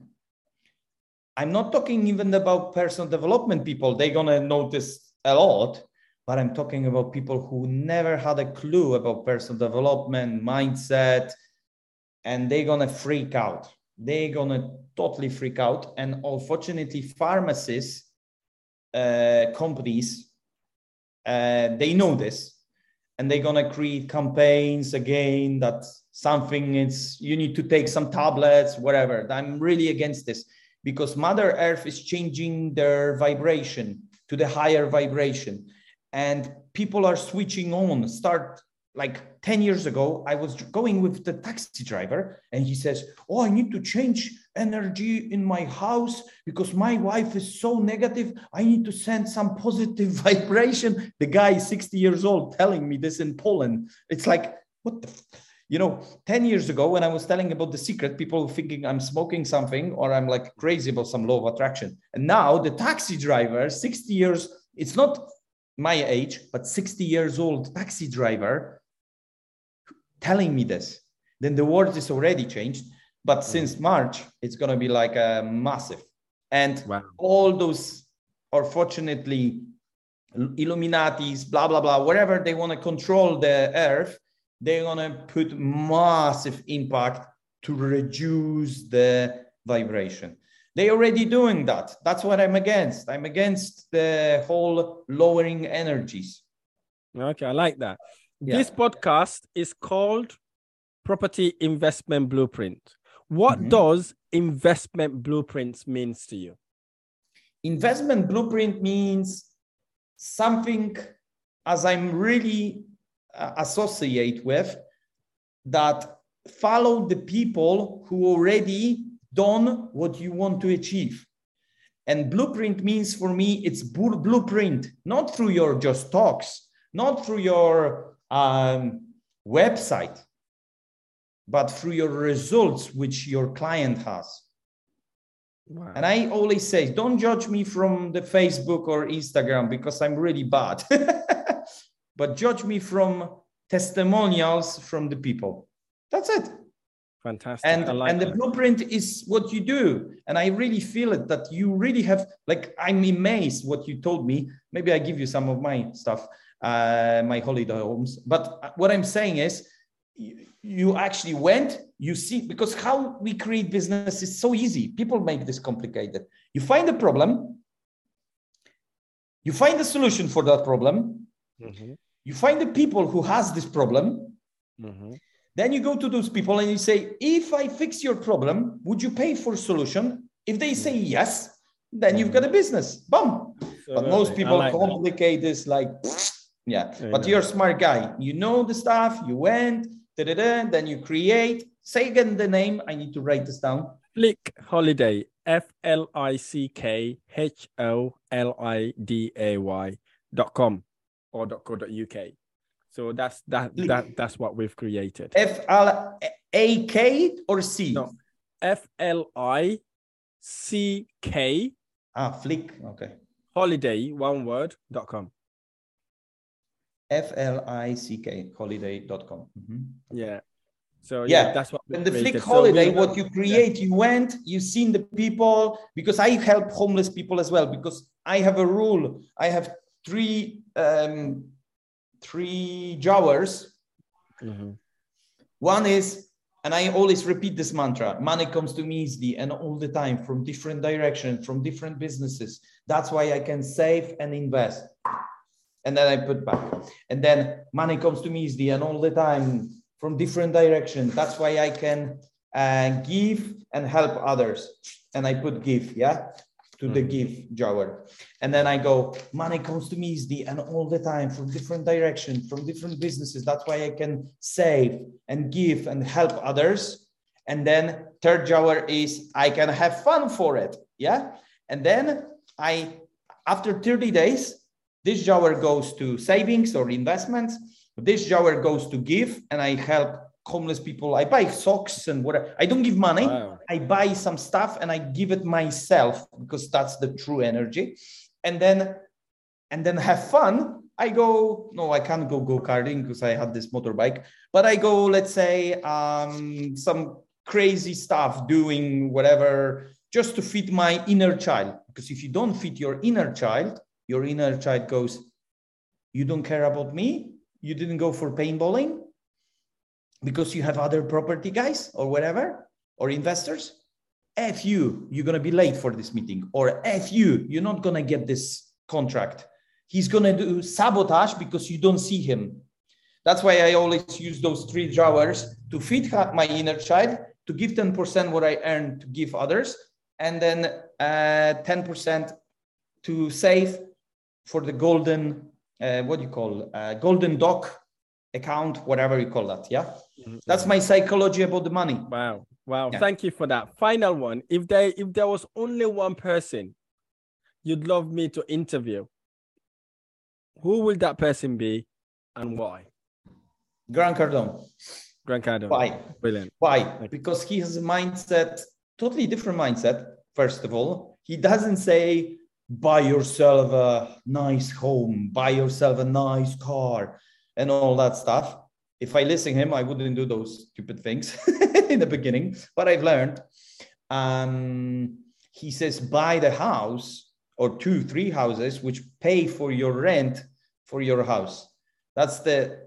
I'm not talking even about personal development people. They're gonna notice a lot, but I'm talking about people who never had a clue about personal development, mindset, and they're gonna freak out. They're gonna totally freak out. And unfortunately, pharmacists, companies, they know this, and they're gonna create campaigns again that something it's you need to take some tablets, whatever. I'm really against this because Mother Earth is changing their vibration to the higher vibration. And people are switching on. Start like 10 years ago, I was going with the taxi driver and he says, oh, I need to change energy in my house because my wife is so negative. I need to send some positive vibration. The guy is 60 years old telling me this in Poland. It's like, what the... You know, 10 years ago, when I was telling about The Secret, people were thinking I'm smoking something or I'm like crazy about some law of attraction. And now the taxi driver, 60 years, it's not my age, but 60 years old taxi driver telling me this. Then the world is already changed. But since March, it's going to be like a massive. And all those, unfortunately, Illuminatis, blah, blah, blah, whatever they want to control the earth, they're going to put massive impact to reduce the vibration. They're already doing that. That's what I'm against. I'm against the whole lowering energies. Okay, I like that. Yeah. This podcast is called Property Investment Blueprint. What does investment blueprints means to you? Investment blueprint means something as I'm really associate with that follow the people who already done what you want to achieve. And blueprint means for me, it's blueprint, not through your just talks, not through your website, but through your results, which your client has. Wow. And I always say, don't judge me from the Facebook or Instagram because I'm really bad, but judge me from testimonials from the people. That's it. Fantastic. And the blueprint is what you do. And I really feel it that you really have, like, I'm amazed what you told me. Maybe I give you some of my stuff, my holiday homes. But what I'm saying is you actually went, you see, because how we create business is so easy. People make this complicated. You find a problem. You find a solution for that problem. Mm-hmm. You find the people who has this problem. Mm-hmm. Then you go to those people and you say, if I fix your problem, would you pay for solution? If they say yes, then you've got a business. Boom. So but most people like complicate that. This like, yeah. I but know. You're a smart guy. You know the stuff. You went, then you create. Say again the name. I need to write this down. Flick Holiday. FlickHoliday.com or .co.uk. So that's what we've created. F-L-A-K or C? No, F-L-I-C-K. Ah, Flick, okay. Holiday, one word, .com. F-L-I-C-K, holiday.com. Mm-hmm. Yeah. So yeah, that's what we've and the created. Flick Holiday, so what you create, you went, you've seen the people, because I help homeless people as well, because I have a rule. I have three jowers. Mm-hmm. One is, and I always repeat this mantra, money comes to me easily and all the time from different directions, from different businesses. That's why I can save and invest. And then I put back. And then money comes to me easily and all the time from different directions. That's why I can give and help others. And I put give, yeah? To the give drawer. And then I go, money comes to me easily and all the time from different directions, from different businesses. That's why I can save and give and help others. And then third drawer is I can have fun for it. Yeah. And then I, after 30 days, this drawer goes to savings or investments. This drawer goes to give and I help homeless people. I buy socks and whatever. I don't give money. Wow. I buy some stuff and I give it myself because that's the true energy. And then have fun. I go, no, I can't go karting because I had this motorbike, but I go, let's say, some crazy stuff doing whatever, just to feed my inner child. Because if you don't feed your inner child goes, you don't care about me. You didn't go for paintballing. Because you have other property guys or whatever, or investors, F you, you're going to be late for this meeting, or F you, you're not going to get this contract. He's going to do sabotage because you don't see him. That's why I always use those three drawers to feed my inner child, to give 10% what I earn to give others, and then 10% to save for the golden, golden doc account, whatever you call that. Yeah. That's my psychology about the money. Wow. Wow. Yeah. Thank you for that. Final one. If there was only one person you'd love me to interview, who will that person be and why? Grant Cardone. Grant Cardone. Why? Brilliant. Why? Because he has a mindset, totally different mindset. First of all, he doesn't say, buy yourself a nice home, buy yourself a nice car, and all that stuff. If I listen to him, I wouldn't do those stupid things in the beginning, but I've learned. He says, buy the house or 2-3 houses, which pay for your rent for your house. That's Grant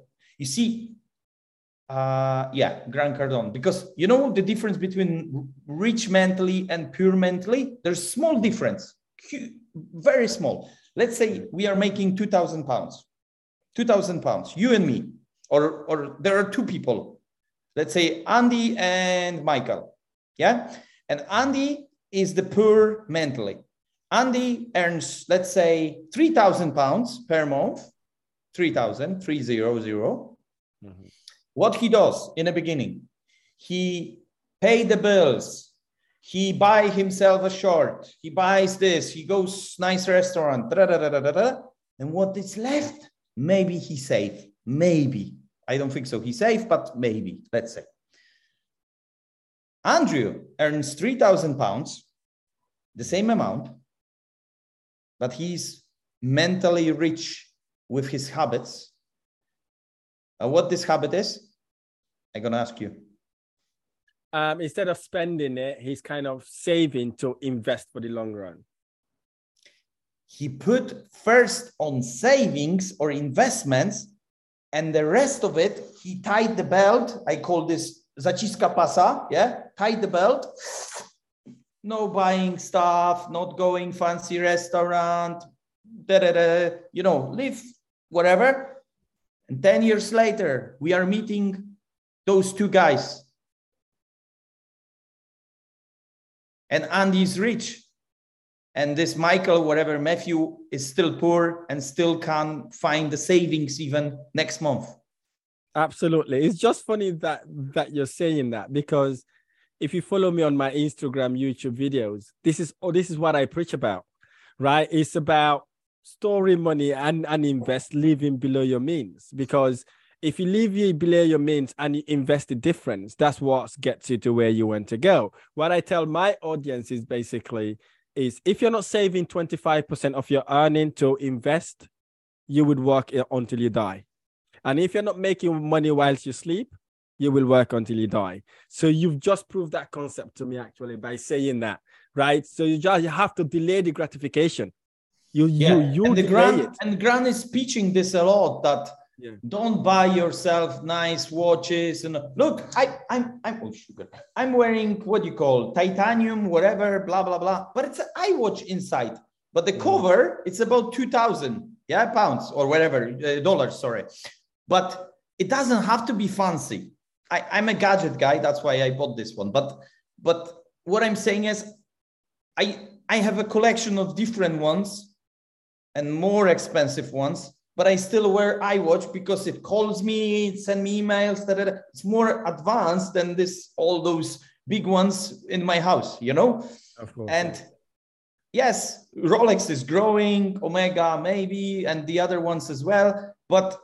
Cardone, because you know the difference between rich mentally and pure mentally, there's small difference, very small. Let's say we are making £2,000. £2,000, you and me, or there are two people. Let's say Andy and Michael. Yeah. And Andy is the poor mentally. Andy earns, let's say, 3,000 pounds per month, 3,000, 300. Mm-hmm. What he does in the beginning, he pay the bills, he buy himself a shirt, he buys this, he goes nice restaurant, da, da, da, da, da, da. And what is left, maybe he save, maybe. I don't think so, he save, but maybe, let's say. Andrew earns 3,000 pounds, the same amount, but he's mentally rich with his habits. And what this habit is, I'm going to ask you. Instead of spending it, he's kind of saving to invest for the long run. He put first on savings or investments, and the rest of it, he tied the belt. I call this zaciska pasa, yeah? Tied the belt. No buying stuff, not going fancy restaurant, da, da, da, you know, live, whatever. And 10 years later, we are meeting those two guys. And Andy's rich. And this Michael, whatever, Matthew is still poor and still can't find the savings even next month. Absolutely. It's just funny that you're saying that, because if you follow me on my Instagram, YouTube videos, this is what I preach about, right? It's about storing money and invest, living below your means. Because if you live below your means and you invest the difference, that's what gets you to where you want to go. What I tell my audience is basically is if you're not saving 25% of your earning to invest, you would work until you die. And if you're not making money whilst you sleep, you will work until you die. So you've just proved that concept to me actually by saying that, right? So you have to delay the gratification. And Grant is preaching this a lot, that don't buy yourself nice watches. And look, I'm wearing what you call titanium, whatever, blah blah blah. But it's an iWatch inside. But the cover, it's about 2,000 pounds or whatever dollars. Sorry, but it doesn't have to be fancy. I'm a gadget guy, that's why I bought this one. But what I'm saying is, I have a collection of different ones and more expensive ones, but I still wear iWatch because it calls me, it sends me emails, da, da, da. It's more advanced than this, all those big ones in my house, you know? Of course. And yes, Rolex is growing, Omega maybe, and the other ones as well, but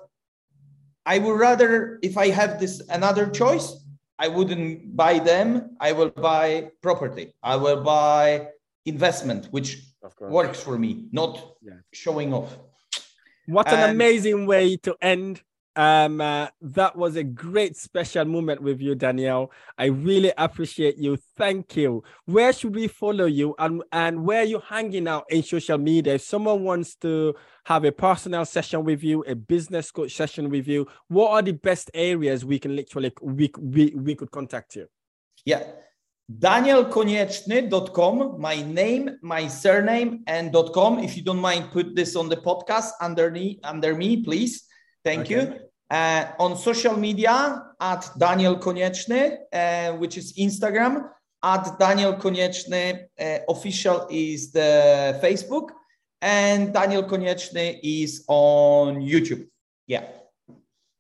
I would rather, if I have this another choice, I wouldn't buy them. I will buy property. I will buy investment, which works for me, not showing off. What an amazing way to end. That was a great special moment with you, Daniel. I really appreciate you. Thank you. Where should we follow you and where are you hanging out in social media? If someone wants to have a personal session with you, a business coach session with you, what are the best areas we can literally, we could contact you? Yeah. DanielKonieczny.com, my name, my surname, and .com. If you don't mind, put this on the podcast under me, please. Thank you. On social media, at Daniel Konieczny, which is Instagram. At Daniel Konieczny official is the Facebook. And Daniel Konieczny is on YouTube. Yeah.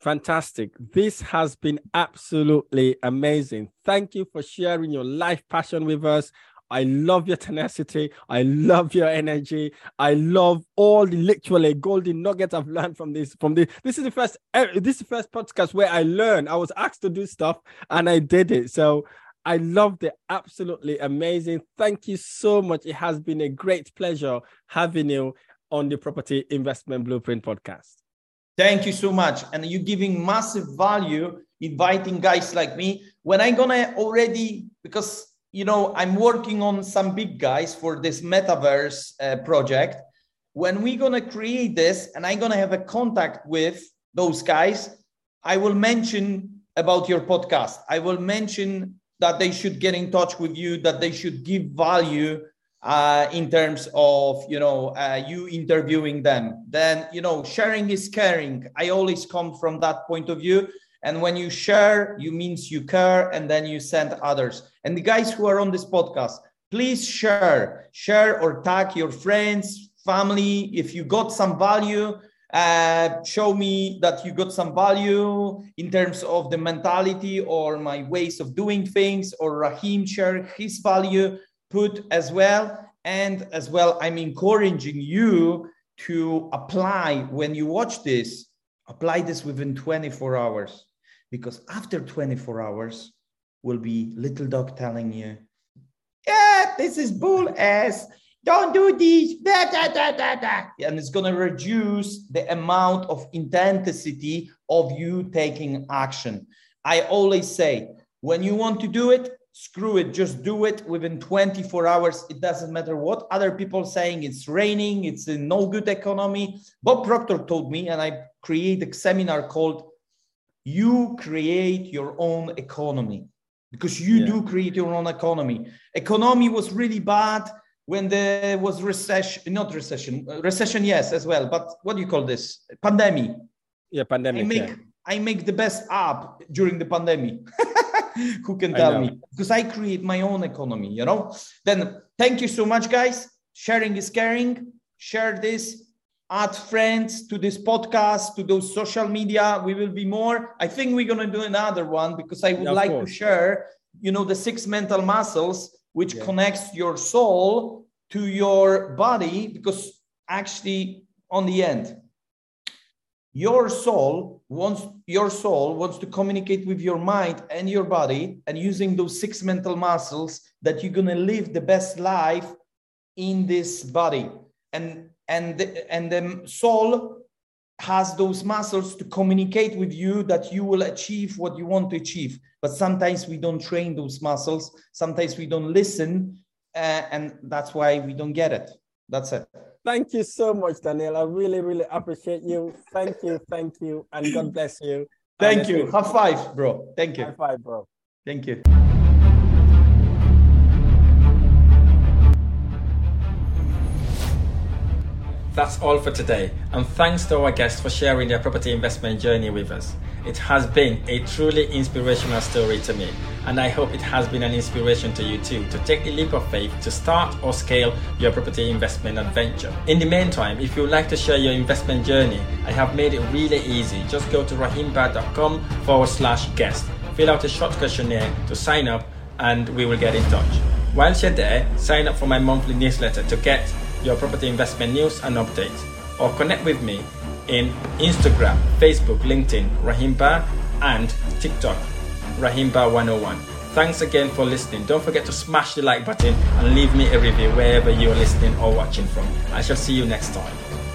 Fantastic. This has been absolutely amazing. Thank you for sharing your life passion with us. I love your tenacity. I love your energy. I love all the literally golden nuggets I've learned from this. This is the first podcast where I learned. I was asked to do stuff and I did it. So I loved it. Absolutely amazing. Thank you so much. It has been a great pleasure having you on the Property Investment Blueprint podcast. Thank you so much. And you're giving massive value, inviting guys like me. When I'm gonna already, because you know, I'm working on some big guys for this metaverse project. When we're going to create this and I'm going to have a contact with those guys, I will mention about your podcast. I will mention that they should get in touch with you, that they should give value in terms of, you know, you interviewing them. Then, you know, sharing is caring. I always come from that point of view. And when you share, you means you care, and then you send others. And the guys who are on this podcast, please share or tag your friends, family. If you got some value, show me that you got some value in terms of the mentality or my ways of doing things, or Rahim share his value put as well. And as well, I'm encouraging you to apply when you watch this, apply this within 24 hours, because after 24 hours will be little dog telling you, yeah, this is bull ass. Don't do this, da, da, da, da, da. And it's going to reduce the amount of intensity of you taking action. I always say, when you want to do it, screw it, just do it within 24 hours. It doesn't matter what other people are saying. It's raining, it's a no good economy. Bob Proctor told me, and I create a seminar called You Create Your Own Economy, because you do create your own economy. Economy was really bad when there was recession, yes, as well. But what do you call this? Pandemic. Yeah, pandemic. I make the best app during the pandemic. Who can tell me? Because I create my own economy, you know? Then thank you so much, guys. Sharing is caring. Share this. Add friends to this podcast, to those social media. We will be more. I think we're going to do another one, because I would like to share, you know, the 6 mental muscles which connects your soul to your body, because actually on the end, your soul wants to communicate with your mind and your body, and using those 6 mental muscles that you're going to live the best life in this body. And the soul has those muscles to communicate with you that you will achieve what you want to achieve. But sometimes we don't train those muscles. Sometimes we don't listen. And that's why we don't get it. That's it. Thank you so much, Daniel. I really, really appreciate you. Thank you. Thank you. And God bless you. Thank you. High five, bro. Thank you. High five, bro. Thank you. That's all for today, and thanks to our guests for sharing their property investment journey with us. It has been a truly inspirational story to me, and I hope it has been an inspiration to you too, to take the leap of faith to start or scale your property investment adventure. In the meantime, if you would like to share your investment journey, I have made it really easy. Just go to rahimbah.com/guest, fill out a short questionnaire to sign up, and we will get in touch. Whilst you're there, sign up for my monthly newsletter to get your property investment news and updates, or connect with me in Instagram, Facebook, LinkedIn, Rahim Bah, and TikTok, Rahim Bah 101. Thanks again for listening. Don't forget to smash the like button and leave me a review wherever you are listening or watching from. I shall see you next time.